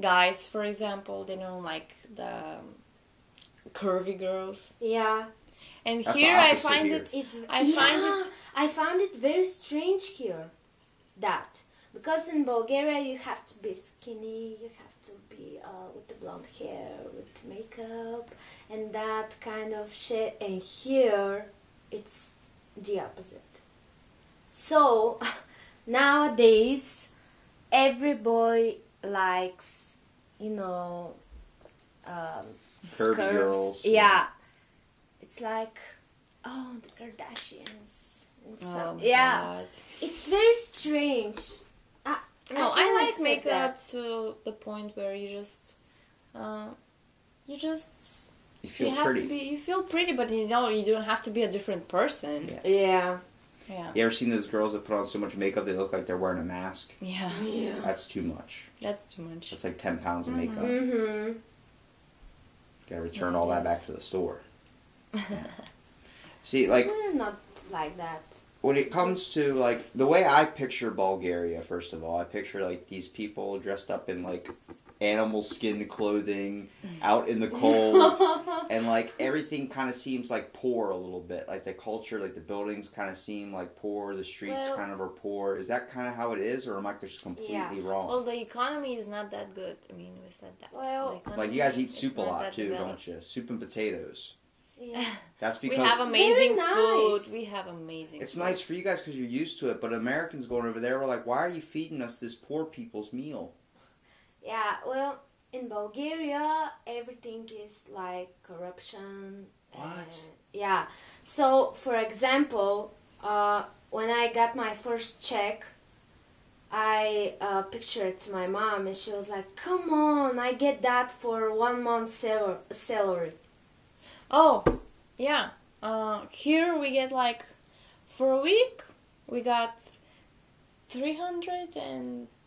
guys, for example, they don't like the curvy girls. Yeah. And That's here I find here. it it's, I yeah, find it I found it very strange here that because in Bulgaria you have to be skinny, you have to be uh, with the blonde hair, with makeup and that kind of shit, and here it's the opposite. So nowadays every boy likes You know, um, curvy curves. girls. Yeah. yeah, it's like oh the Kardashians. And oh yeah, God. It's very strange. I, no, I, I like makeup that. to the point where you just, uh, you just you feel you have pretty. To be, you feel pretty, but you know you don't have to be a different person. Yeah. yeah. Yeah. You ever seen those girls that put on so much makeup they look like they're wearing a mask? Yeah. yeah. That's too much. That's too much. That's like ten pounds of makeup. Mm-hmm. Gotta return yeah, all that back to the store. Yeah. See, like... We're not like that. when it comes to, like, the way I picture Bulgaria, first of all, I picture, like, these people dressed up in, like, animal skin clothing, out in the cold, and, like, everything kind of seems, like, poor a little bit. Like, the culture, like, the buildings kind of seem, like, poor, the streets well, kind of are poor. Is that kind of how it is, or am I just completely yeah. wrong? Well, the economy is not that good. I mean, we said that. Well, like, you guys eat soup a lot, too, developed. don't you? Soup and potatoes. Yeah. That's because we have amazing nice. food. We have amazing It's food. nice for you guys because you're used to it, but Americans going over there were like, why are you feeding us this poor people's meal? Yeah, well, in Bulgaria, everything is like corruption. What? And, yeah. So, for example, uh, when I got my first check, I uh, pictured to my mom and she was like, come on, I get that for one month's sal- salary. Oh, yeah. Uh, here we get like, for a week, we got three hundred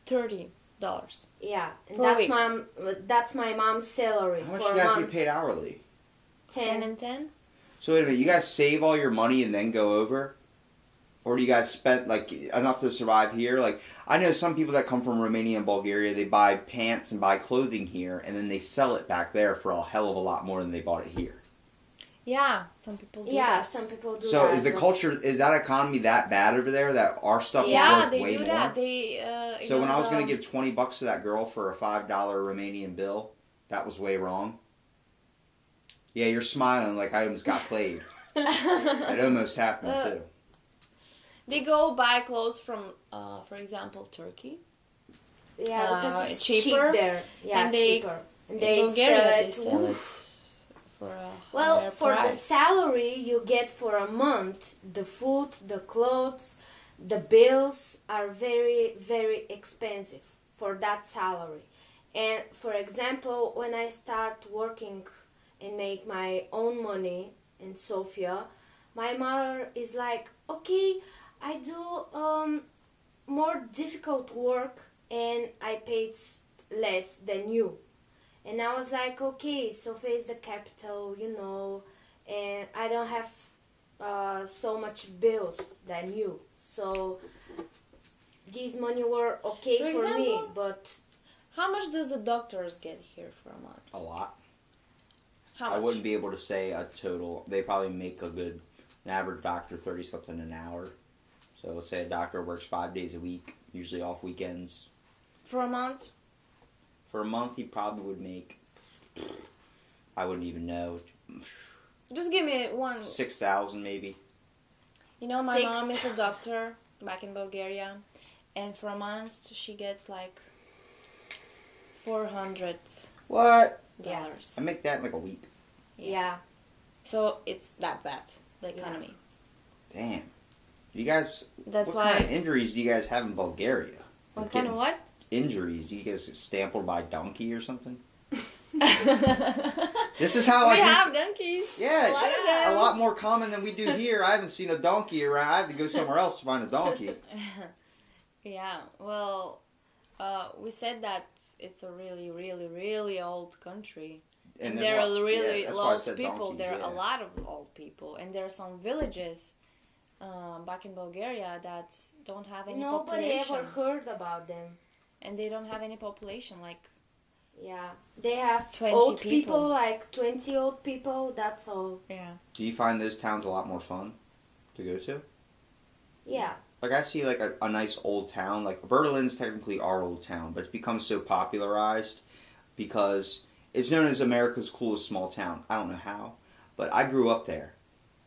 thirty dollars. Yeah, and for that's my that's my mom's salary. How much for do you guys get paid hourly? Ten. ten and ten. So wait a minute, you guys save all your money and then go over? Or do you guys spend like enough to survive here? Like, I know some people that come from Romania and Bulgaria, they buy pants and buy clothing here, and then they sell it back there for a hell of a lot more than they bought it here. Yeah, some people do Yeah, that. some people do so that. So is the culture, is that economy that bad over there that our stuff yeah, is worth way more? Yeah, they do that. They, uh, so when know, I was going to give twenty bucks to that girl for a five dollar Romanian bill, that was way wrong. Yeah, you're smiling like I almost got played. It almost happened, uh, too. They go buy clothes from, uh, for example, Turkey. Yeah, uh, because it's cheaper cheap there. Yeah, and they, cheaper. And they Bulgaria, sell it. For well, for price. the salary you get for a month, the food, the clothes, the bills are very, very expensive for that salary. And for example, when I start working and make my own money in Sofia, my mother is like, okay, I do um, more difficult work and I paid less than you. And I was like, okay, Sofia is the capital, you know, and I don't have uh, so much bills than you. So these money were okay for, for example, me, but... How much does the doctors get here for a month? A lot. How much? I wouldn't be able to say a total. They probably make a good, an average doctor, thirty-something an hour. So let's say a doctor works five days a week, usually off weekends. For a month? For a month, he probably would make, I wouldn't even know. Just give me one. six thousand maybe. You know, my Six. mom is a doctor back in Bulgaria. And for a month, she gets like four hundred dollars. What? Yeah. I make that in like a week. Yeah. yeah. So it's that bad, the economy. Yeah. Damn. You guys, That's what why kind of injuries do you guys have in Bulgaria? What kind of what? Injuries? You guys get stamped by a donkey or something? This is how we I we have donkeys. Yeah, a lot, yeah. Of a lot more common than we do here. I haven't seen a donkey around. I have to go somewhere else to find a donkey. Yeah, well, uh, we said that it's a really, really, really old country. And, and there are lot, really yeah, old people. Donkeys, there yeah. are a lot of old people, and there are some villages. Um, back in Bulgaria that don't have any Nobody population. Nobody ever heard about them. And they don't have any population, like... Yeah. They have old people. people, like twenty old people, that's all. Yeah. Do you find those towns a lot more fun to go to? Yeah. Like, I see, like, a, a nice old town. Like, Berlin's technically our old town, but it's become so popularized because it's known as America's coolest small town. I don't know how, but I grew up there.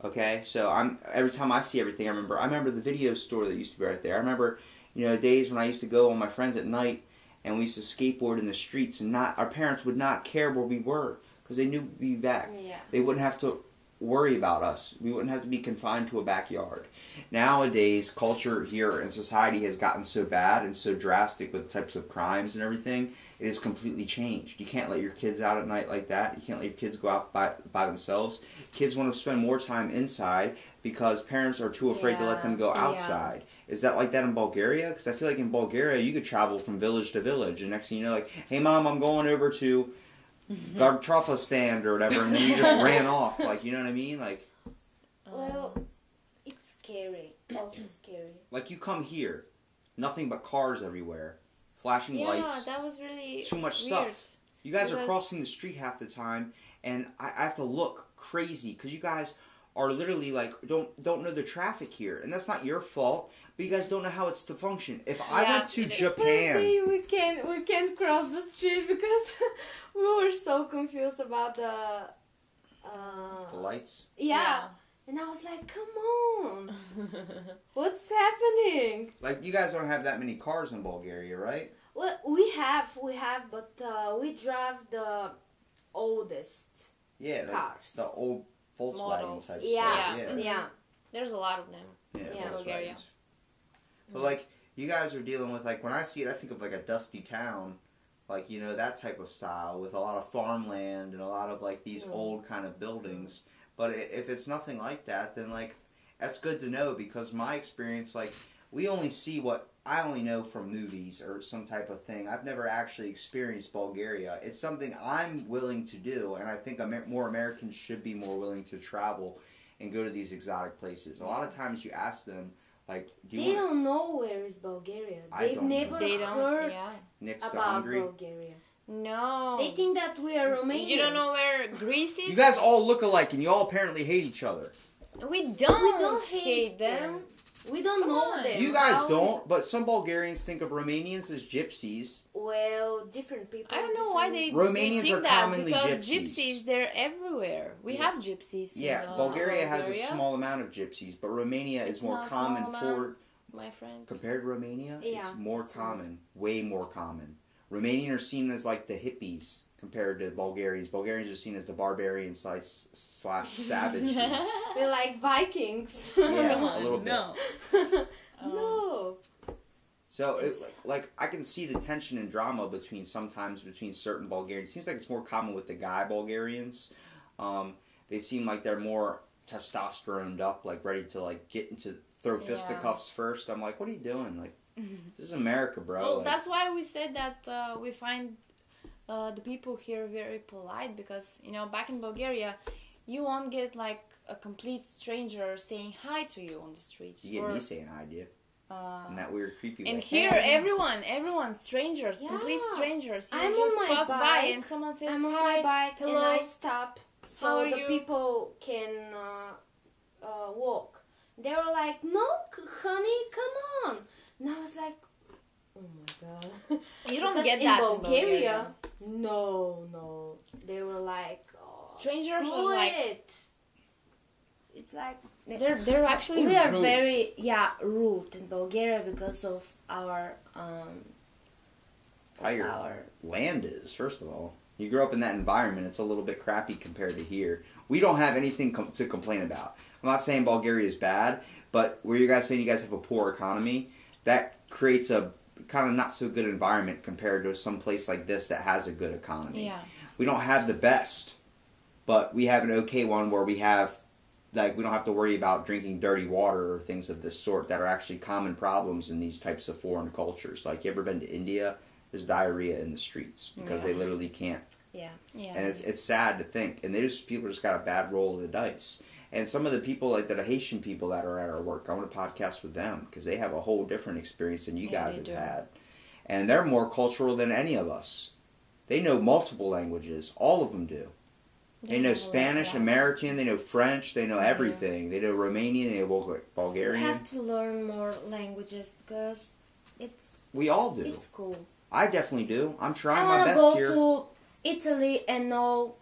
Okay, so I'm every time I see everything, I remember. I remember the video store that used to be right there. I remember, you know, days when I used to go with my friends at night, and we used to skateboard in the streets, and not our parents would not care where we were because they knew we'd be back. Yeah. They wouldn't have to worry about us. We wouldn't have to be confined to a backyard. Nowadays, culture here and society has gotten so bad and so drastic with types of crimes and everything. It has completely changed. You can't let your kids out at night like that. You can't let your kids go out by, by themselves. Kids want to spend more time inside because parents are too afraid yeah. to let them go outside. Yeah. Is that like that in Bulgaria? Because I feel like in Bulgaria, you could travel from village to village. And next thing you know, like, hey, Mom, I'm going over to Gartrafa stand or whatever. And then you just ran off. Like, you know what I mean? Like, well, it's scary. Also scary. Like, you come here, nothing but cars everywhere, flashing yeah, lights. Yeah, that was really too much weird. Stuff. You guys because... are crossing the street half the time, and I, I have to look crazy because you guys are literally like don't don't know the traffic here, and that's not your fault. But you guys don't know how it's to function. If yeah, I went to Japan, firstly, we can't we can't cross the street because we were so confused about the uh, the lights. Yeah. yeah. And I was like, come on, what's happening? Like, you guys don't have that many cars in Bulgaria, right? Well, we have, we have, but uh, we drive the oldest yeah, cars. The, the old Volkswagen type yeah. stuff. Yeah, yeah. There's a lot of them yeah, yeah. in Bulgaria. But, like, you guys are dealing with, like, when I see it, I think of, like, a dusty town. Like, you know, that type of style with a lot of farmland and a lot of, like, these mm. old kind of buildings. But if it's nothing like that, then, like, that's good to know because my experience, like, we only see what I only know from movies or some type of thing. I've never actually experienced Bulgaria. It's something I'm willing to do, and I think more Americans should be more willing to travel and go to these exotic places. A lot of times you ask them, like, do you They wanna... don't know where is Bulgaria. They've I don't never they don't, heard yeah. next about to Hungary. Bulgaria. No. They think that we are Romanians. You don't know where Greece is? You guys all look alike and you all apparently hate each other. We don't, we don't hate, hate them. them. We don't Come know on. them. You guys How don't, but some Bulgarians think of Romanians as gypsies. Well, different people. I don't know why they, Romanians they think are that commonly because gypsies. gypsies, they're everywhere. We yeah. have gypsies. Yeah, uh, Bulgaria has Bulgaria? a small amount of gypsies, but Romania it's is more common for... My friends. Compared to Romania, yeah. it's more it's common. More. Way more common. Romanians are seen as like the hippies compared to Bulgarians. Bulgarians are seen as the barbarian slash, slash savages. They're like Vikings. Yeah, a little bit. No. no. So, it, like, like, I can see the tension and drama between sometimes between certain Bulgarians. It seems like it's more common with the guy Bulgarians. Um, they seem like they're more testosteroned up, like ready to like get into throw fisticuffs yeah. first. I'm like, what are you doing? Like. This is America, bro. Well, like, that's why we said that uh, we find uh, the people here very polite because, you know, back in Bulgaria, you won't get, like, a complete stranger saying hi to you on the streets. You or, get me saying hi, dude. Uh, in that weird, creepy way. And here, everyone, everyone, strangers, yeah. complete strangers. You I'm just on my pass bike, by and someone says I'm on hi, my bike, hello. And I stop so the you? people can uh, uh, walk. They were like, no, honey, come on. And I was like, oh my god. You don't get that in Bulgaria. in Bulgaria. No, no. They were like, oh, strangers are like... It. It's like... They're, they're actually We are rude. very, yeah, rude in Bulgaria because of our... Um, How your our land is, first of all. You grow up in that environment, it's a little bit crappy compared to here. We don't have anything com to complain about. I'm not saying Bulgaria is bad, but where you guys saying you guys have a poor economy... That creates a kind of not so good environment compared to some place like this that has a good economy. Yeah. We don't have the best, but we have an okay one where we have, like, we don't have to worry about drinking dirty water or things of this sort that are actually common problems in these types of foreign cultures. Like, you ever been to India? There's diarrhea in the streets because yeah. they literally can't. Yeah. yeah. And it's it's sad to think. And they just people just got a bad roll of the dice. And some of the people, like the Haitian people that are at our work, I want to podcast with them because they have a whole different experience than you yeah, guys have do. had. And they're more cultural than any of us. They know multiple languages. All of them do. They, they know Spanish, like American, they know French, they know yeah. everything. They know Romanian, they know Bulgarian. We have to learn more languages because it's... We all do. It's cool. I definitely do. I'm trying I my best go here. I want to Italy and know,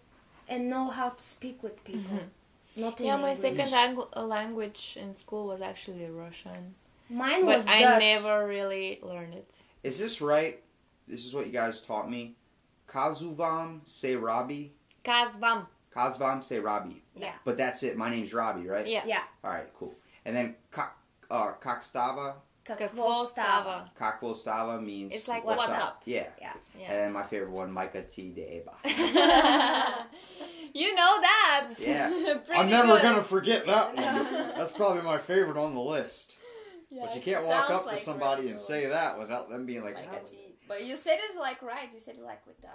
and know how to speak with people. Mm-hmm. Not yeah, my English. second language in school was actually Russian. Mine was But I Dutch. never really learned it. Is this right? This is what you guys taught me. Kazuvam se Robbie. Kazvam. Kazvam se Robbie. Yeah. But that's it. My name's Robbie, right? Yeah. Yeah. All right, cool. And then kak, uh, kakstava. Kakvostava. Kakvostava means... It's like, what's, what's up? up? Yeah. yeah. yeah. And then my favorite one, Micah T. De Eba. You know that. Yeah. I'm never going to forget that one. That's probably my favorite on the list. Yeah, but you can't walk up like to somebody right and say that without them being like... Micah T. But you said it, like, right. You said it, like, with the...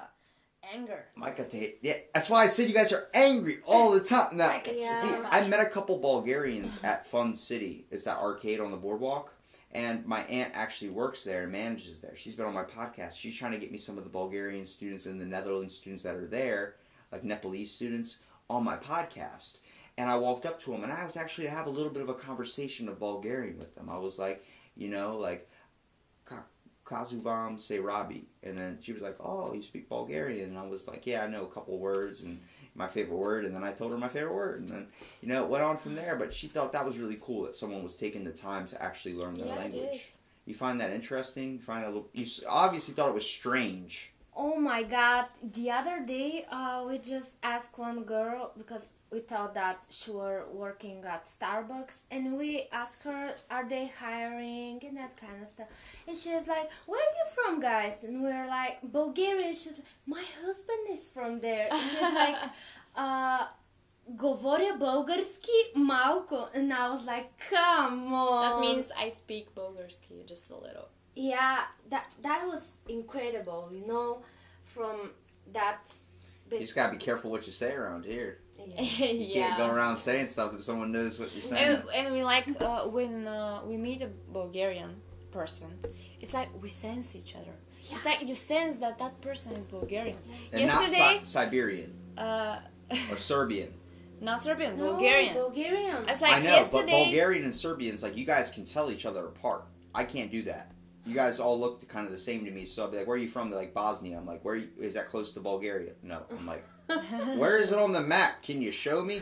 anger. Micah Tate. Yeah, that's why I said you guys are angry all the time. Now, yeah. See, I met a couple Bulgarians at Fun City. It's that arcade on the boardwalk. And my aunt actually works there and manages there. She's been on my podcast. She's trying to get me some of the Bulgarian students and the Netherlands students that are there, like Nepalese students, on my podcast. And I walked up to them, and I was actually to have a little bit of a conversation of Bulgarian with them. I was like, you know, like, Kazuvam Serabi. And then she was like, oh, you speak Bulgarian. And I was like, yeah, I know a couple words and my favorite word. And then I told her my favorite word. And then, you know, it went on from there. But she thought that was really cool that someone was taking the time to actually learn their yeah, language. You find that interesting? You find that a little, you obviously thought it was strange. Oh my God. The other day, uh, we just asked one girl because we thought that she were working at Starbucks, and we asked her, are they hiring and that kind of stuff. And she was like, where are you from, guys? And we were like, Bulgaria. She's like, my husband is from there. She's like, uh, говоря български малко. And I was like, come on. That means I speak български just a little. Yeah, that that was incredible, you know, from that... Bit. You just gotta be careful what you say around here. Yeah. You yeah. can't go around saying stuff if someone knows what you're saying. And, and we like, uh, when uh, we meet a Bulgarian person, it's like we sense each other. Yeah. It's like you sense that that person is Bulgarian. And Yesterday, not si- Siberian. Uh, or Serbian. Not Serbian, no, Bulgarian. Bulgarian. It's like I know, yesterday... but Bulgarian and Serbians, like, you guys can tell each other apart. I can't do that. You guys all look kind of the same to me, so I'll be like, where are you from? They're like, Bosnia. I'm like, where are you? Is that close to Bulgaria? No. I'm like, where is it on the map? Can you show me?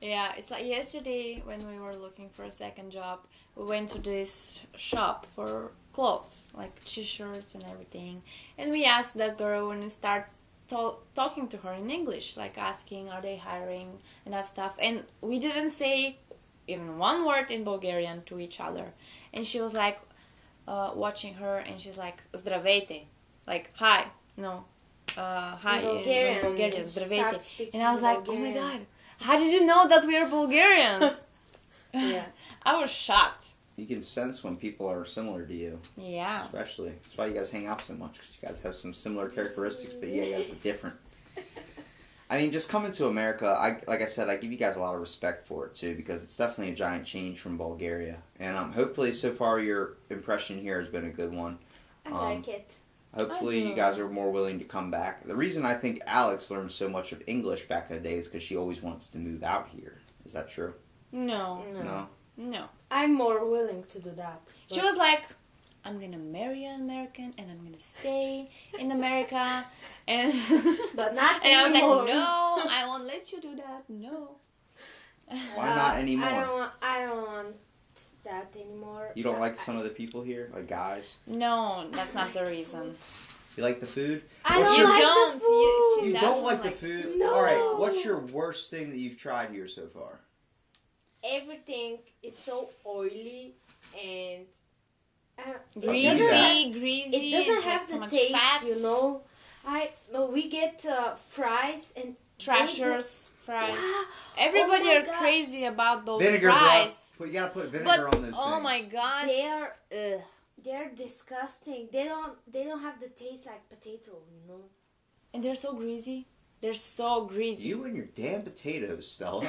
Yeah, it's like yesterday when we were looking for a second job, we went to this shop for clothes, like t-shirts and everything. And we asked that girl, when we start to- talking to her in English, like asking, are they hiring and that stuff. And we didn't say even one word in Bulgarian to each other. And she was like, Uh, watching her, and she's like, Zdravete, like, hi, no, uh, hi, in Bulgarian, in Bulgarian Zdravete. And I was like, Bulgarian. Oh my God, how did you know that we are Bulgarians? Yeah. I was shocked. You can sense when people are similar to you. Yeah. Especially. That's why you guys hang out so much, because you guys have some similar characteristics, but yeah, you guys are different. I mean, just coming to America, I like I said, I give you guys a lot of respect for it, too, because it's definitely a giant change from Bulgaria. And um, hopefully, so far, your impression here has been a good one. Um, I like it. Hopefully, you guys are more willing to come back. The reason I think Alex learned so much of English back in the day is because she always wants to move out here. Is that true? No. No? No. no. I'm more willing to do that. She was like... I'm going to marry an American, and I'm going to stay in America, and but not and anymore. I was like, no, I won't let you do that, no. Why uh, not anymore? I don't, want, I don't want that anymore. You don't like some I, of the people here? Like guys? No, that's not the reason. You like the food? I what's don't your, like don't, the food. You, you don't like, like the food? No. All right, what's your worst thing that you've tried here so far? Everything is so oily and... Uh, greasy, greasy. It doesn't have the taste, fat. you know. I well, we get uh, fries and trashers fries. Yeah. Everybody oh are God. crazy about those vinegar, fries. But you gotta put vinegar but, on those. Oh things. my God, they are uh, they're disgusting. They don't they don't have the taste like potato, you know. And they're so greasy. They're so greasy. You and your damn potatoes, Stella.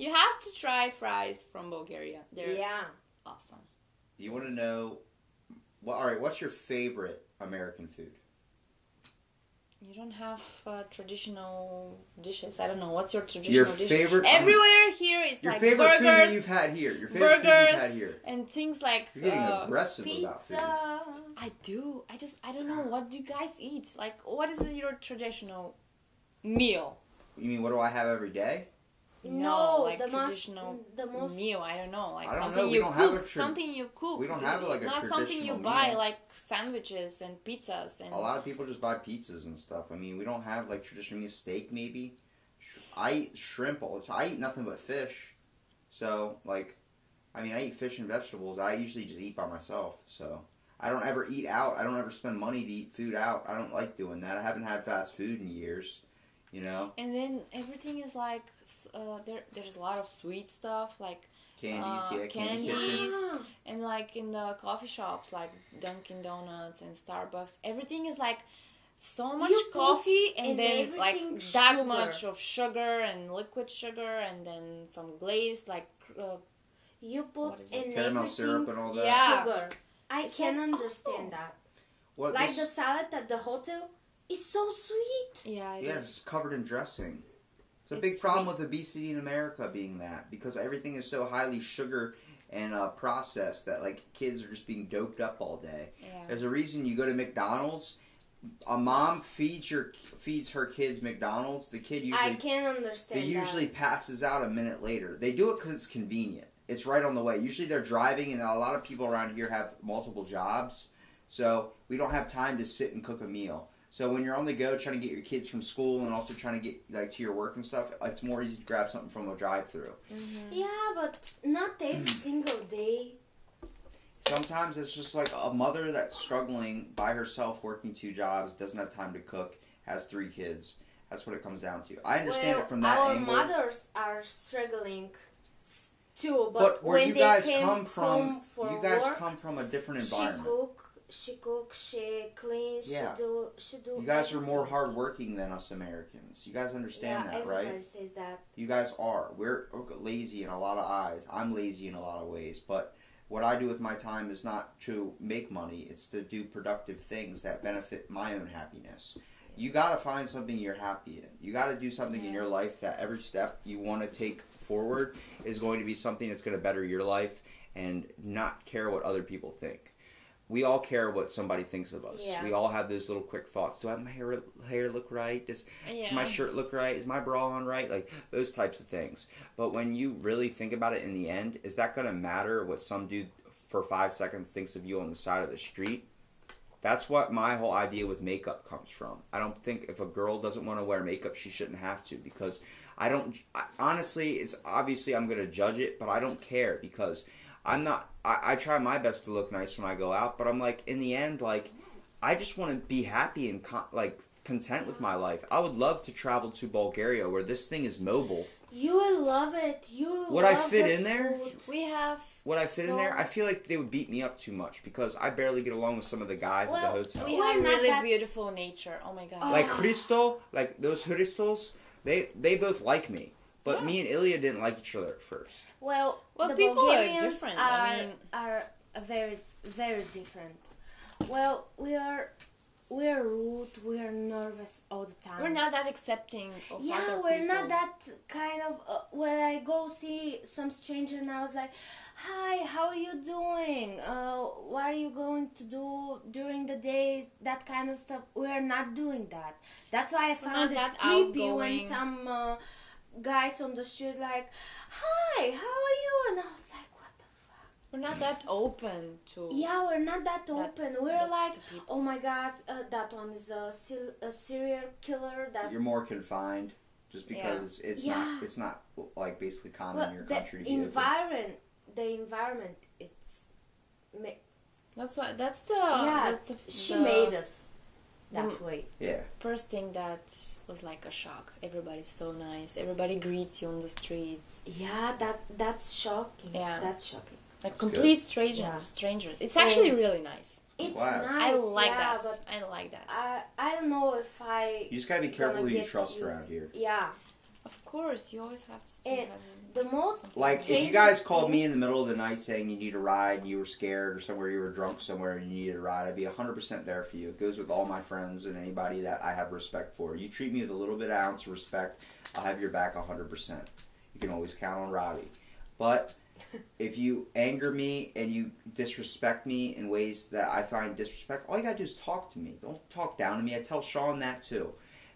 You have to try fries from Bulgaria. They're yeah. awesome. You want to know, well, all right, what's your favorite American food? You don't have uh, traditional dishes. I don't know. What's your traditional your dish? Favorite, Everywhere um, here is like burgers. Your favorite food that you've had here. Your favorite burgers, food you've had here. And things like You're getting uh, aggressive pizza. about food. I do. I just, I don't know. What do you guys eat? Like, what is your traditional meal? You mean what do I have every day? No, no, like the traditional most, the most meal. I don't know, like don't something know. you cook, tra- something you cook. We don't have like a not traditional something you buy, meal. Like sandwiches and pizzas. And a lot of people just buy pizzas and stuff. I mean, we don't have like traditional meal. Steak, maybe. I eat shrimp all the time. I eat nothing but fish. So, like, I mean, I eat fish and vegetables. I usually just eat by myself. So, I don't ever eat out. I don't ever spend money to eat food out. I don't like doing that. I haven't had fast food in years. You know? And then everything is like, uh, there. there's a lot of sweet stuff, like Candies, uh, yeah, candy candies, kitchen. And like in the coffee shops, like Dunkin' Donuts and Starbucks, everything is like so much you coffee and, and then like sugar. That much of sugar and liquid sugar and then some glaze, like uh, you put and caramel syrup and all that. Yeah. Sugar. I it's can like, understand oh. that. What, like this... the salad at the hotel is so sweet. Yeah. It yeah, is. It's covered in dressing. The big problem with obesity in America being that because everything is so highly sugar and uh, processed that like kids are just being doped up all day. Yeah. There's a reason you go to McDonald's. A mom feeds your feeds her kids McDonald's. The kid usually I can't understand. They usually that. passes out a minute later. They do it because it's convenient. It's right on the way. Usually they're driving, and a lot of people around here have multiple jobs, so we don't have time to sit and cook a meal. So when you're on the go trying to get your kids from school and also trying to get like to your work and stuff, it's more easy to grab something from a drive-through. Mm-hmm. Yeah, but not every single day. Sometimes it's just like a mother that's struggling by herself, working two jobs, doesn't have time to cook, has three kids. That's what it comes down to. I understand well, it from that our angle. Our mothers are struggling too, but, but where when you they guys came come from, from you guys work, come from a different environment. She cook. She cooks, she cleans, yeah. she do, she do. You guys everything. are more hardworking than us Americans. You guys understand yeah, that, right? Yeah, everybody says that. You guys are. We're lazy in a lot of eyes. I'm lazy in a lot of ways. But what I do with my time is not to make money. It's to do productive things that benefit my own happiness. You got to find something you're happy in. You got to do something yeah. in your life that every step you want to take forward is going to be something that's going to better your life and not care what other people think. We all care what somebody thinks of us. Yeah. We all have those little quick thoughts. Do I have my hair, hair look right? Does, yeah. does my shirt look right? Is my bra on right? Like, those types of things. But when you really think about it in the end, is that going to matter what some dude for five seconds thinks of you on the side of the street? That's what my whole idea with makeup comes from. I don't think if a girl doesn't want to wear makeup, she shouldn't have to because I don't... I, honestly, it's obviously I'm going to judge it, but I don't care because... I'm not, I, I try my best to look nice when I go out, but I'm like, in the end, like, I just want to be happy and, con- like, content with my life. I would love to travel to Bulgaria where this thing is mobile. You will love it. You will Would love I fit the in there? Food. We have. Would I fit so in there? I feel like they would beat me up too much because I barely get along with some of the guys well, at the hotel. We have really that... beautiful nature. Oh my God. Like, Christo, like, those Christos, they, they both like me. But yeah. me and Ilya didn't like each other at first. Well, well the people Bulgarians are different. Are, I mean, are very, very different. Well, we are, we are rude. We are nervous all the time. We're not that accepting of yeah, other people. Yeah, we're not that kind of. Uh, when I go see some stranger and I was like, "Hi, how are you doing? Uh, what are you going to do during the day?" That kind of stuff. We are not doing that. That's why I found it creepy outgoing. when some. Uh, guys on the street like, "Hi, how are you?" And I was like, what the fuck? We're not that open to... Yeah, we're not that, that open. We're that, like, oh my God, uh, that one is a, a serial killer. That's... You're more confined just because yeah. it's, it's yeah. not, it's not like basically common well, in your country. The environment, the environment, it's... Ma- that's what, that's the... Yeah, that's the, she the, made us that the, way. Yeah. First thing that... was like a shock. Everybody's so nice. Everybody greets you on the streets. Yeah, that that's shocking. Yeah, that's shocking. Like that's complete strangers. Yeah. Strangers. It's actually and really nice. It's wow. nice. I like yeah, that. I like that. I I don't know if I. You just gotta be careful who you trust around here. Yeah. Of course, you always have to. And the most like if you guys called me in the middle of the night saying you need a ride, and you were scared, or somewhere you were drunk somewhere and you needed a ride, I'd be one hundred percent there for you. It goes with all my friends and anybody that I have respect for. You treat me with a little bit of ounce of respect, I'll have your back one hundred percent. You can always count on Robbie. But if you anger me and you disrespect me in ways that I find disrespect, all you gotta do is talk to me. Don't talk down to me. I tell Sean that too.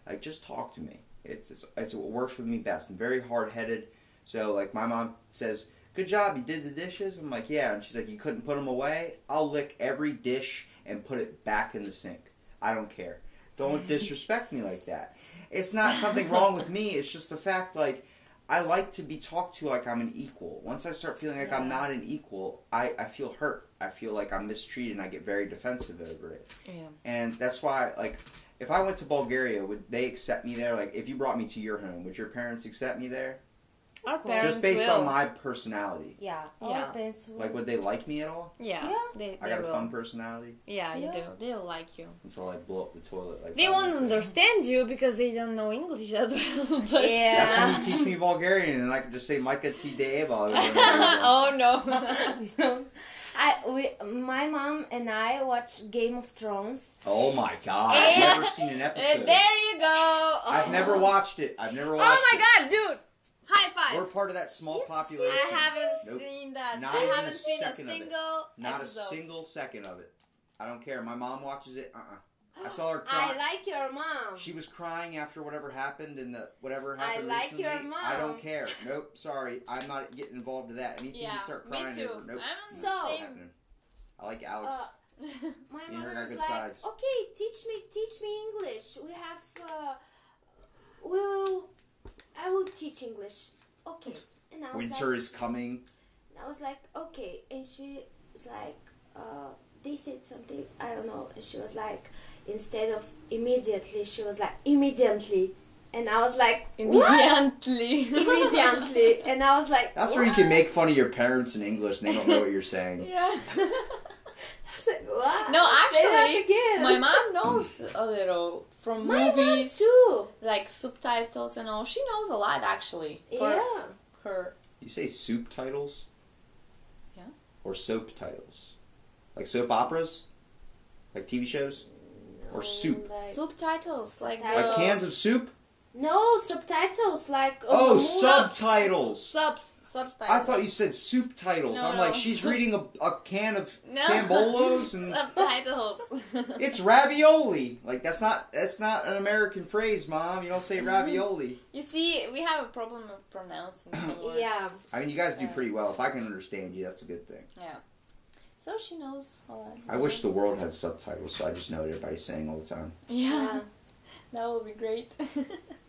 Like, just talk to me. It's, it's it's what works with me best. I'm very hard-headed. So, like, my mom says, "Good job, you did the dishes?" I'm like, "Yeah." And she's like, "You couldn't put them away?" I'll lick every dish and put it back in the sink. I don't care. Don't disrespect me like that. It's not something wrong with me. It's just the fact, like, I like to be talked to like I'm an equal. Once I start feeling like yeah. I'm not an equal, I, I feel hurt. I feel like I'm mistreated and I get very defensive over it. Yeah. And that's why, like... If I went to Bulgaria, would they accept me there? Like, if you brought me to your home, would your parents accept me there? Our parents Just based will. on my personality. Yeah. Our yeah. parents will. Like, would they like me at all? Yeah. yeah. They, they I got will. a fun personality. Yeah, you yeah. do. They'll like you. And so I blow up the toilet. Like, they won't understand you because they don't know English that well. But yeah. That's when you teach me Bulgarian and I can just say, Micah Tideva. Oh, no. No. I, we, my mom and I watched Game of Thrones. Oh my god, I've and, never seen an episode. There you go. Oh. I've never watched it. I've never watched it. Oh my it. god, dude. High five. We're part of that small yes. population. I haven't nope. seen that. Not I even haven't a seen second a single of it. Not episode. a single second of it. I don't care. My mom watches it. Uh-uh. I saw her cry. I like your mom. She was crying after whatever happened and the whatever happened I like recently. your mom. I don't care. Nope, sorry. I'm not getting involved in that. Anything yeah, you start crying me too. over. Nope. I'm so not happening. I like Alex. Uh, my mom was like, sides. okay, teach me, teach me English. We have, uh, we'll, I will teach English. Okay. And I was Winter like, is coming. And I was like, okay. And she was like, uh, they said something, I don't know. And she was like, instead of immediately, she was like, immediately. And I was like, immediately. Immediately. And I was like, that's what? Where you can make fun of your parents in English and they don't know what you're saying. Yeah. Wow, no, actually, my mom knows a little from my movies, too. Like subtitles and all. She knows a lot, actually. For yeah. her. You say soup titles? Yeah. Or soap titles? Like soap operas? Like T V shows? No, or soup? Like subtitles, like like cans of soup? No, subtitles, like oh, oh subtitles. Subs. Subtitles. I thought you said soup titles. No, I'm no. like, she's reading a, a can of no. Cambolos and subtitles. It's ravioli. Like that's not that's not an American phrase, Mom. You don't say ravioli. You see, we have a problem of pronouncing some words. Yeah. I mean, you guys do pretty well. If I can understand you, that's a good thing. Yeah. So she knows a lot. I wish the world had subtitles, so I just know what everybody's saying all the time. Yeah. That would be great.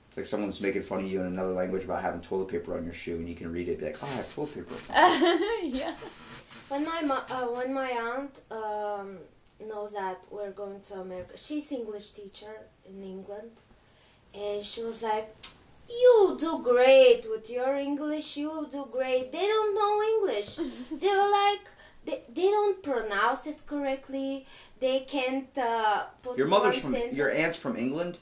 It's like someone's making fun of you in another language about having toilet paper on your shoe, and you can read it, be like, "Oh, I have toilet paper." Yeah. When my uh, when my aunt um, knows that we're going to America, she's English teacher in England, and she was like, "You do great with your English. You do great. They don't know English. They were like, they they don't pronounce it correctly. They can't uh, put." Your mother's from sentence. Your aunt's from England.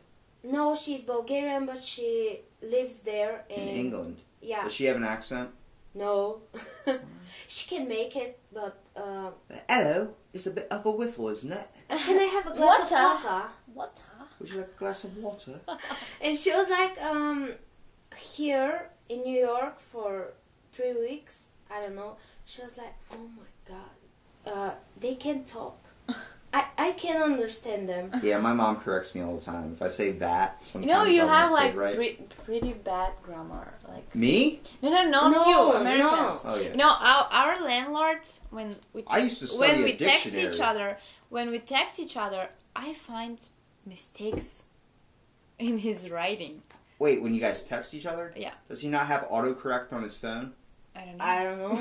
No, she's Bulgarian, but she lives there. And, in England? Yeah. Does she have an accent? No. She can make it, but... Uh, hello. It's a bit of a whiffle, isn't it? Can I have a glass water. of water? Water? Would you like a glass of water? And she was like, um, here in New York for three weeks. I don't know. She was like, oh my god. Uh, they can talk. I, I can't understand them. Yeah, my mom corrects me all the time. If I say that, sometimes no, you I have like say right. pre pretty bad grammar. Like me? No, no, not no, you. Americans. No. Oh yeah. You know, our, our landlords when we I used to study when we text each other, when we text each other, I find mistakes in his writing. Wait, when you guys text each other? Yeah. Does he not have autocorrect on his phone? I don't know. I don't know.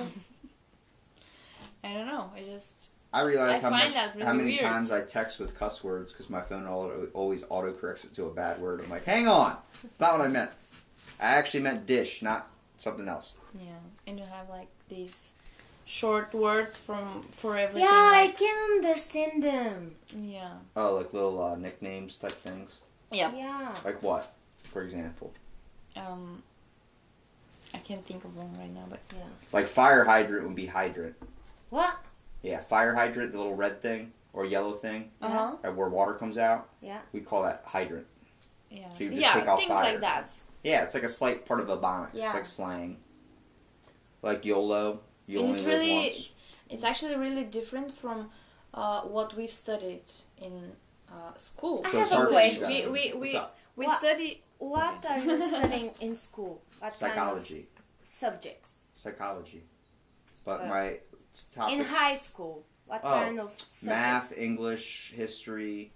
I don't know. I just. I realize I how, much, really how many weird. times I text with cuss words because my phone always autocorrects it to a bad word. I'm like, hang on. It's not what I meant. I actually meant dish, not something else. Yeah. And you have like these short words from for everything. Yeah, like, I can understand them. Yeah. Oh, like little uh, nicknames type things? Yeah. Yeah. Like what, for example? Um, I can't think of one right now, but yeah. Like fire hydrant would be hydrant. What? Yeah, fire hydrant, the little red thing or yellow thing uh-huh. where water comes out. Yeah. We call that hydrant. Yeah. So you just yeah, take out things fire. like that. Yeah, it's like a slight part of a bonus. Yeah. It's like slang. Like YOLO. You and only it's live really, once. It's actually really different from uh, what we've studied in uh, school. I so have a question. We, we, we, we what, study... What okay. are you studying in school? What Psychology. Kind of subjects? Psychology. But uh, my... Topic. In high school, what oh, kind of subjects? Math, English, history,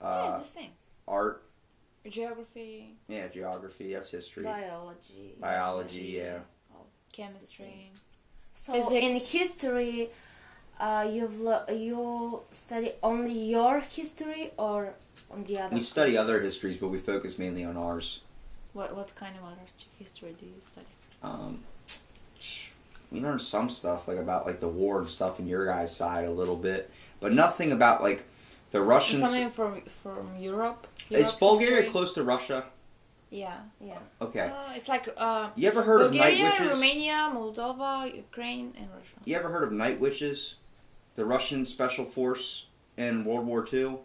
uh, yeah, it's the same. Art, geography. Yeah, geography. That's history. Biology. Biology. Yeah. Oh, chemistry. So physics. In history, uh, you've you study only your history or on the other? We study courses? other histories, but we focus mainly on ours. What what kind of other history do you study? Um, we learned some stuff like about like the war and stuff in your guys' side a little bit, but nothing about like the Russians. Something from from Europe. Europe Is Bulgaria history? Close to Russia? Yeah, yeah. Okay. Uh, it's like. Uh, you ever heard Bulgaria, of Night Witches? Romania, Moldova, Ukraine, and Russia. You ever heard of Night Witches? The Russian special force in World War Two.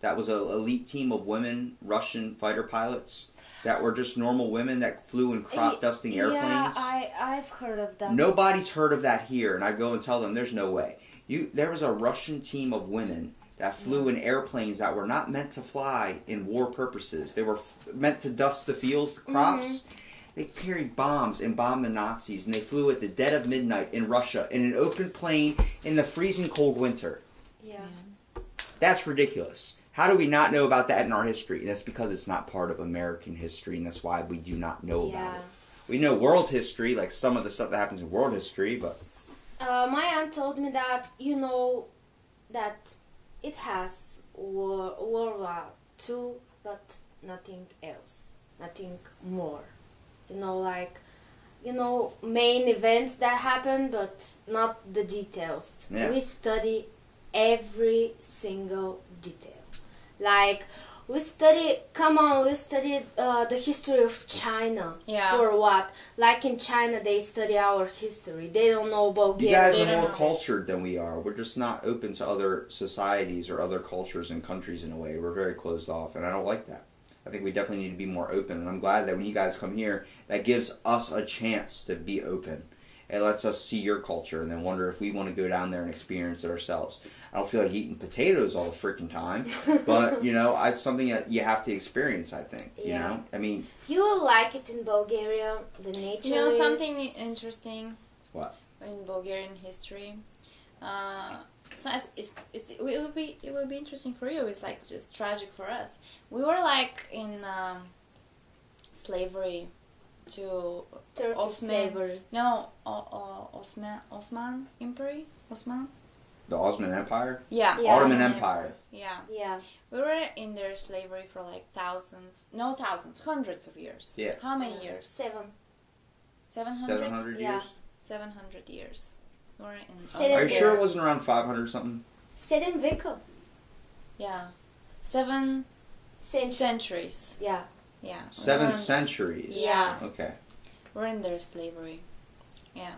That was an elite team of women, Russian fighter pilots, that were just normal women that flew in crop dusting airplanes. Yeah, I, I've heard of that. Nobody's heard of that here, and I go and tell them there's no way. You, there was a Russian team of women that flew in airplanes that were not meant to fly in war purposes. They were f- meant to dust the fields, the crops. Mm-hmm. They carried bombs and bombed the Nazis, and they flew at the dead of midnight in Russia in an open plane in the freezing cold winter. Yeah. That's ridiculous. How do we not know about that in our history? And that's because it's not part of American history, and that's why we do not know yeah. about it. We know world history, like some of the stuff that happens in world history, but... Uh, my aunt told me that, you know, that it has war, World War Two, but nothing else, nothing more. You know, like, you know, main events that happen, but not the details. Yeah. We study every single detail. Like, we study, come on, we studied uh, the history of China. Yeah. For what? Like, in China, they study our history. They don't know Bulgaria. You guys are more cultured than we are. We're just not open to other societies or other cultures and countries in a way. We're very closed off, and I don't like that. I think we definitely need to be more open, and I'm glad that when you guys come here, that gives us a chance to be open. It lets us see your culture and then wonder if we want to go down there and experience it ourselves. I don't feel like eating potatoes all the freaking time, but, you know, it's something that you have to experience, I think, you yeah. know? I mean... You will like it in Bulgaria, the nature You know, is... something interesting... What? In Bulgarian history. Uh, it's not, it's, it's, it will be it will be interesting for you. It's, like, just tragic for us. We were, like, in um, slavery to... Turkish Osman. Slavery. No, o- o- Osman, Osman Empire? Osman? The Ottoman Empire? Yeah. yeah. Ottoman Empire. Yeah. Yeah. We were in their slavery for like thousands, no thousands, hundreds of years. Yeah. How many yeah. years? Seven. Seven hundred? Seven hundred years? Yeah. Seven hundred years. We were in... Are you sure it wasn't around five hundred or something? Seven veco. Yeah. Seven centuries. centuries. Yeah. Yeah. Seven around... centuries? Yeah. Okay. We're in their slavery. Yeah.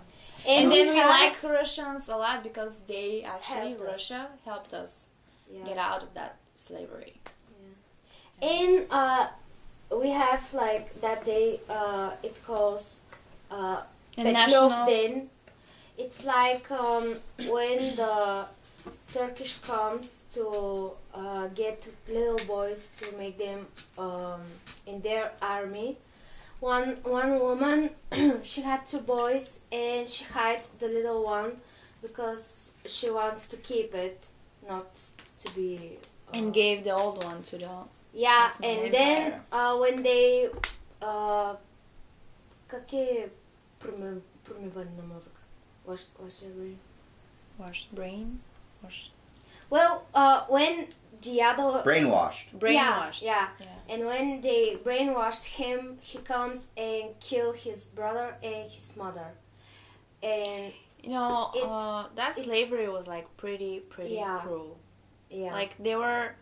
And, and then we like Russians a lot because they actually, helped Russia, us. helped us yeah. get out of that slavery. Yeah. And uh, we have like that day, uh, it calls uh, Petrov Den. It's like um, when the Turkish comes to uh, get little boys to make them um, in their army. One one woman, she had two boys, and she hid the little one because she wants to keep it, not to be... Uh, and gave the old one to the... Yeah, and empire. Then uh, when they... Uh, какие промывали на мозг? Wash your brain? Wash brain? Wash... Well, uh, when the other... Brainwashed. Brainwashed. Yeah, yeah. yeah. And when they brainwashed him, he comes and kills his brother and his mother. And... You know, uh, that slavery was, like, pretty, pretty yeah. cruel. Yeah. Like, they were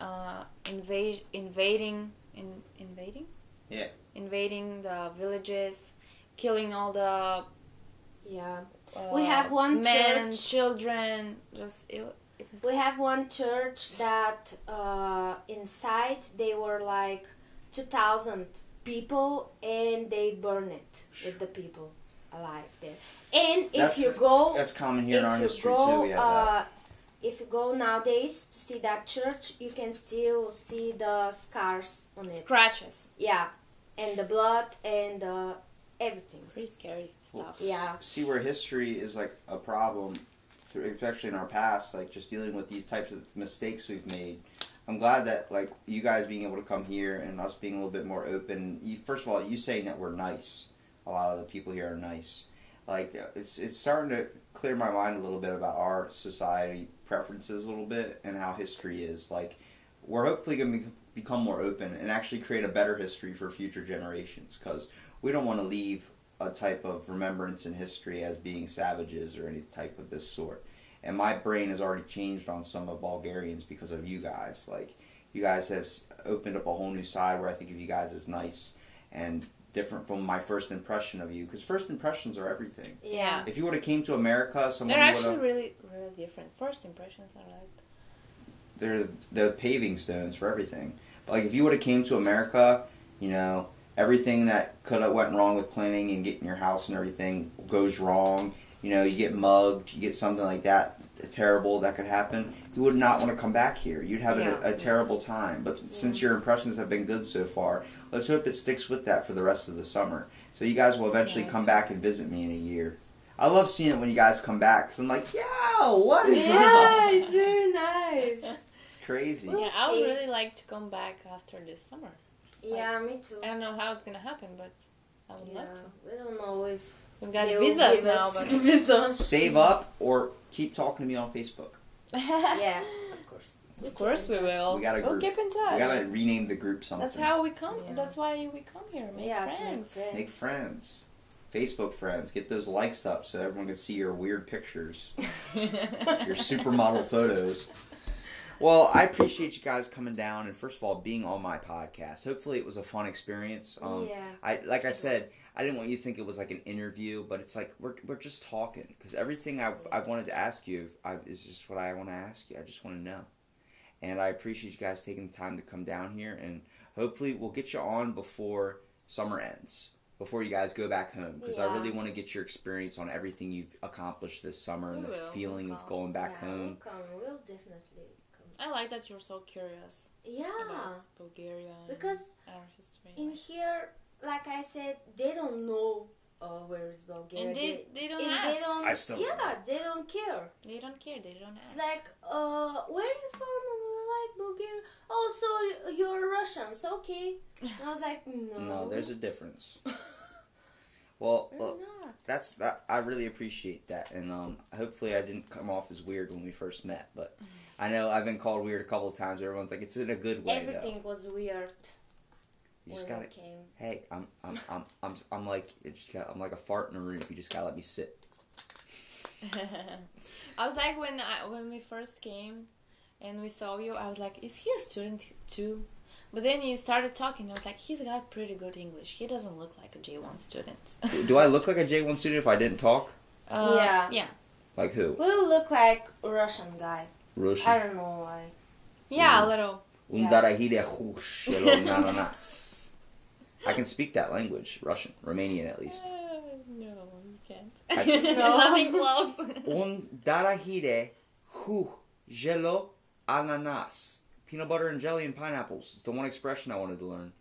uh, invas- invading... In- invading? Yeah. Invading the villages, killing all the... Yeah. Uh, we have one men, church... children, just... It, We have one church that uh, inside they were like two thousand people and they burn it with the people alive there. And if that's, you go... That's common here in our history go, too. We have uh, if you go nowadays to see that church, you can still see the scars on it. Scratches. Yeah. And the blood and uh, everything. Pretty scary stuff. Well, yeah. See where history is like a problem... especially in our past, like just dealing with these types of mistakes we've made. I'm glad that like you guys being able to come here and us being a little bit more open. You, first of all, you saying that we're nice. A lot of the people here are nice. Like it's it's starting to clear my mind a little bit about our society preferences a little bit and how history is. Like we're hopefully going to become more open and actually create a better history for future generations because we don't want to leave a type of remembrance in history as being savages or any type of this sort. And my brain has already changed on some of Bulgarians because of you guys. Like, you guys have opened up a whole new side where I think of you guys as nice and different from my first impression of you. Because first impressions are everything. Yeah. If you would have came to America, someone would have... They're actually really, really different. First impressions are like... They're, they're paving stones for everything. But, like, if you would have came to America, you know, everything that could have went wrong with planning and getting your house and everything goes wrong. You know, you get mugged, you get something like that, terrible that could happen. You would not want to come back here. You'd have yeah. a, a terrible time. But yeah. since your impressions have been good so far, let's hope it sticks with that for the rest of the summer. So you guys will eventually yeah, come back and visit me in a year. I love seeing it when you guys come back, because I'm like, yeah, what is yeah, that? Yeah, it's very nice. It's crazy. We'll yeah, see. I would really like to come back after this summer. Yeah, like, me too. I don't know how it's going to happen, but I would yeah, love to. We don't know if... We've got they visas now, but visas. Save up or keep talking to me on Facebook. Yeah, of course. Of, of course we will. We got to we'll keep in touch. We got to rename the group something. That's how we come. Yeah. That's why we come here. Make yeah, friends. Make friends. Make friends. Facebook friends. Get those likes up so everyone can see your weird pictures, your supermodel photos. Well, I appreciate you guys coming down and first of all being on my podcast. Hopefully, it was a fun experience. Um, yeah. I like I said. I didn't want you to think it was like an interview, but it's like we're we're just talking because everything I I wanted to ask you I, is just what I want to ask you. I just want to know, and I appreciate you guys taking the time to come down here, and hopefully we'll get you on before summer ends, before you guys go back home, because yeah. I really want to get your experience on everything you've accomplished this summer we and the will. feeling we'll of going back yeah, home. We'll, come. we'll definitely come. I like that you're so curious. Yeah, about Bulgaria because and our history in here. Like I said, they don't know uh, where is Bulgaria. And they, they don't and ask. They don't, I still yeah, know. They don't care. They don't care. They don't ask. It's like, uh, where are you from? And we're like, Bulgaria. Oh, so you're Russians. Okay. And I was like, no. No, there's a difference. Well, well that's that, I really appreciate that. And um, hopefully I didn't come off as weird when we first met. But I know I've been called weird a couple of times. Everyone's like, it's in a good way, Everything though. was weird. You just gotta, hey, I'm, I'm, I'm, I'm, I'm like, it just got, I'm like a fart in a room. You just gotta let me sit. I was like, when I, when we first came, and we saw you, I was like, is he a student too? But then you started talking, and I was like, he's got pretty good English. He doesn't look like a J one student. Do I look like a J one student if I didn't talk? Uh, yeah. Yeah. Like who? We look like a Russian guy. Russian. I don't know why. Yeah, yeah. a little. Yeah. I can speak that language, Russian, Romanian at least. Uh, no, you can't. I, no. Nothing close. Un darahide hu gelo ananas. Peanut butter and jelly and pineapples. It's the one expression I wanted to learn.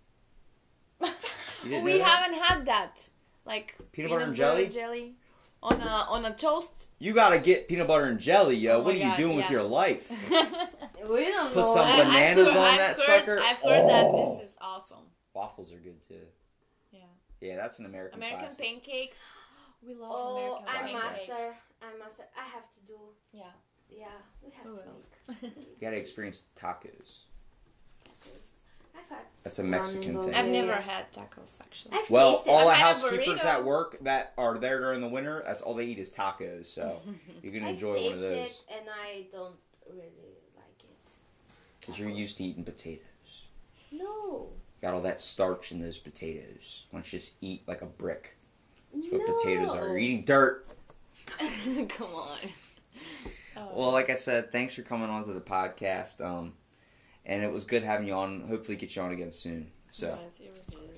We haven't had that. Like peanut, peanut butter and jelly? jelly on a on a toast. You gotta get peanut butter and jelly, yo. Oh what are God, you doing yeah. with your life? We don't Put know. some I, bananas I've, on I've that heard, sucker. I've heard oh. that this is awesome. Waffles are good too. Yeah. Yeah, that's an American. American classic. pancakes. We love oh, American I'm pancakes. Oh, I'm master. I'm master. I have to do. Yeah. Yeah, we have oh, to make. You gotta experience tacos. Tacos. I've had. That's a Mexican thing. I've never had tacos actually. I've well, all the housekeepers at work that are there during the winter, that's all they eat is tacos. So you can enjoy I've one of those. Tasted it and I don't really like it. Because you're used to eating potatoes. No. Got all that starch in those potatoes. Why don't you just eat like a brick? That's what no. potatoes are. You're eating dirt. Come on. Oh. Well, like I said, thanks for coming on to the podcast. Um, and it was good having you on. Hopefully get you on again soon. So. Yes, it was really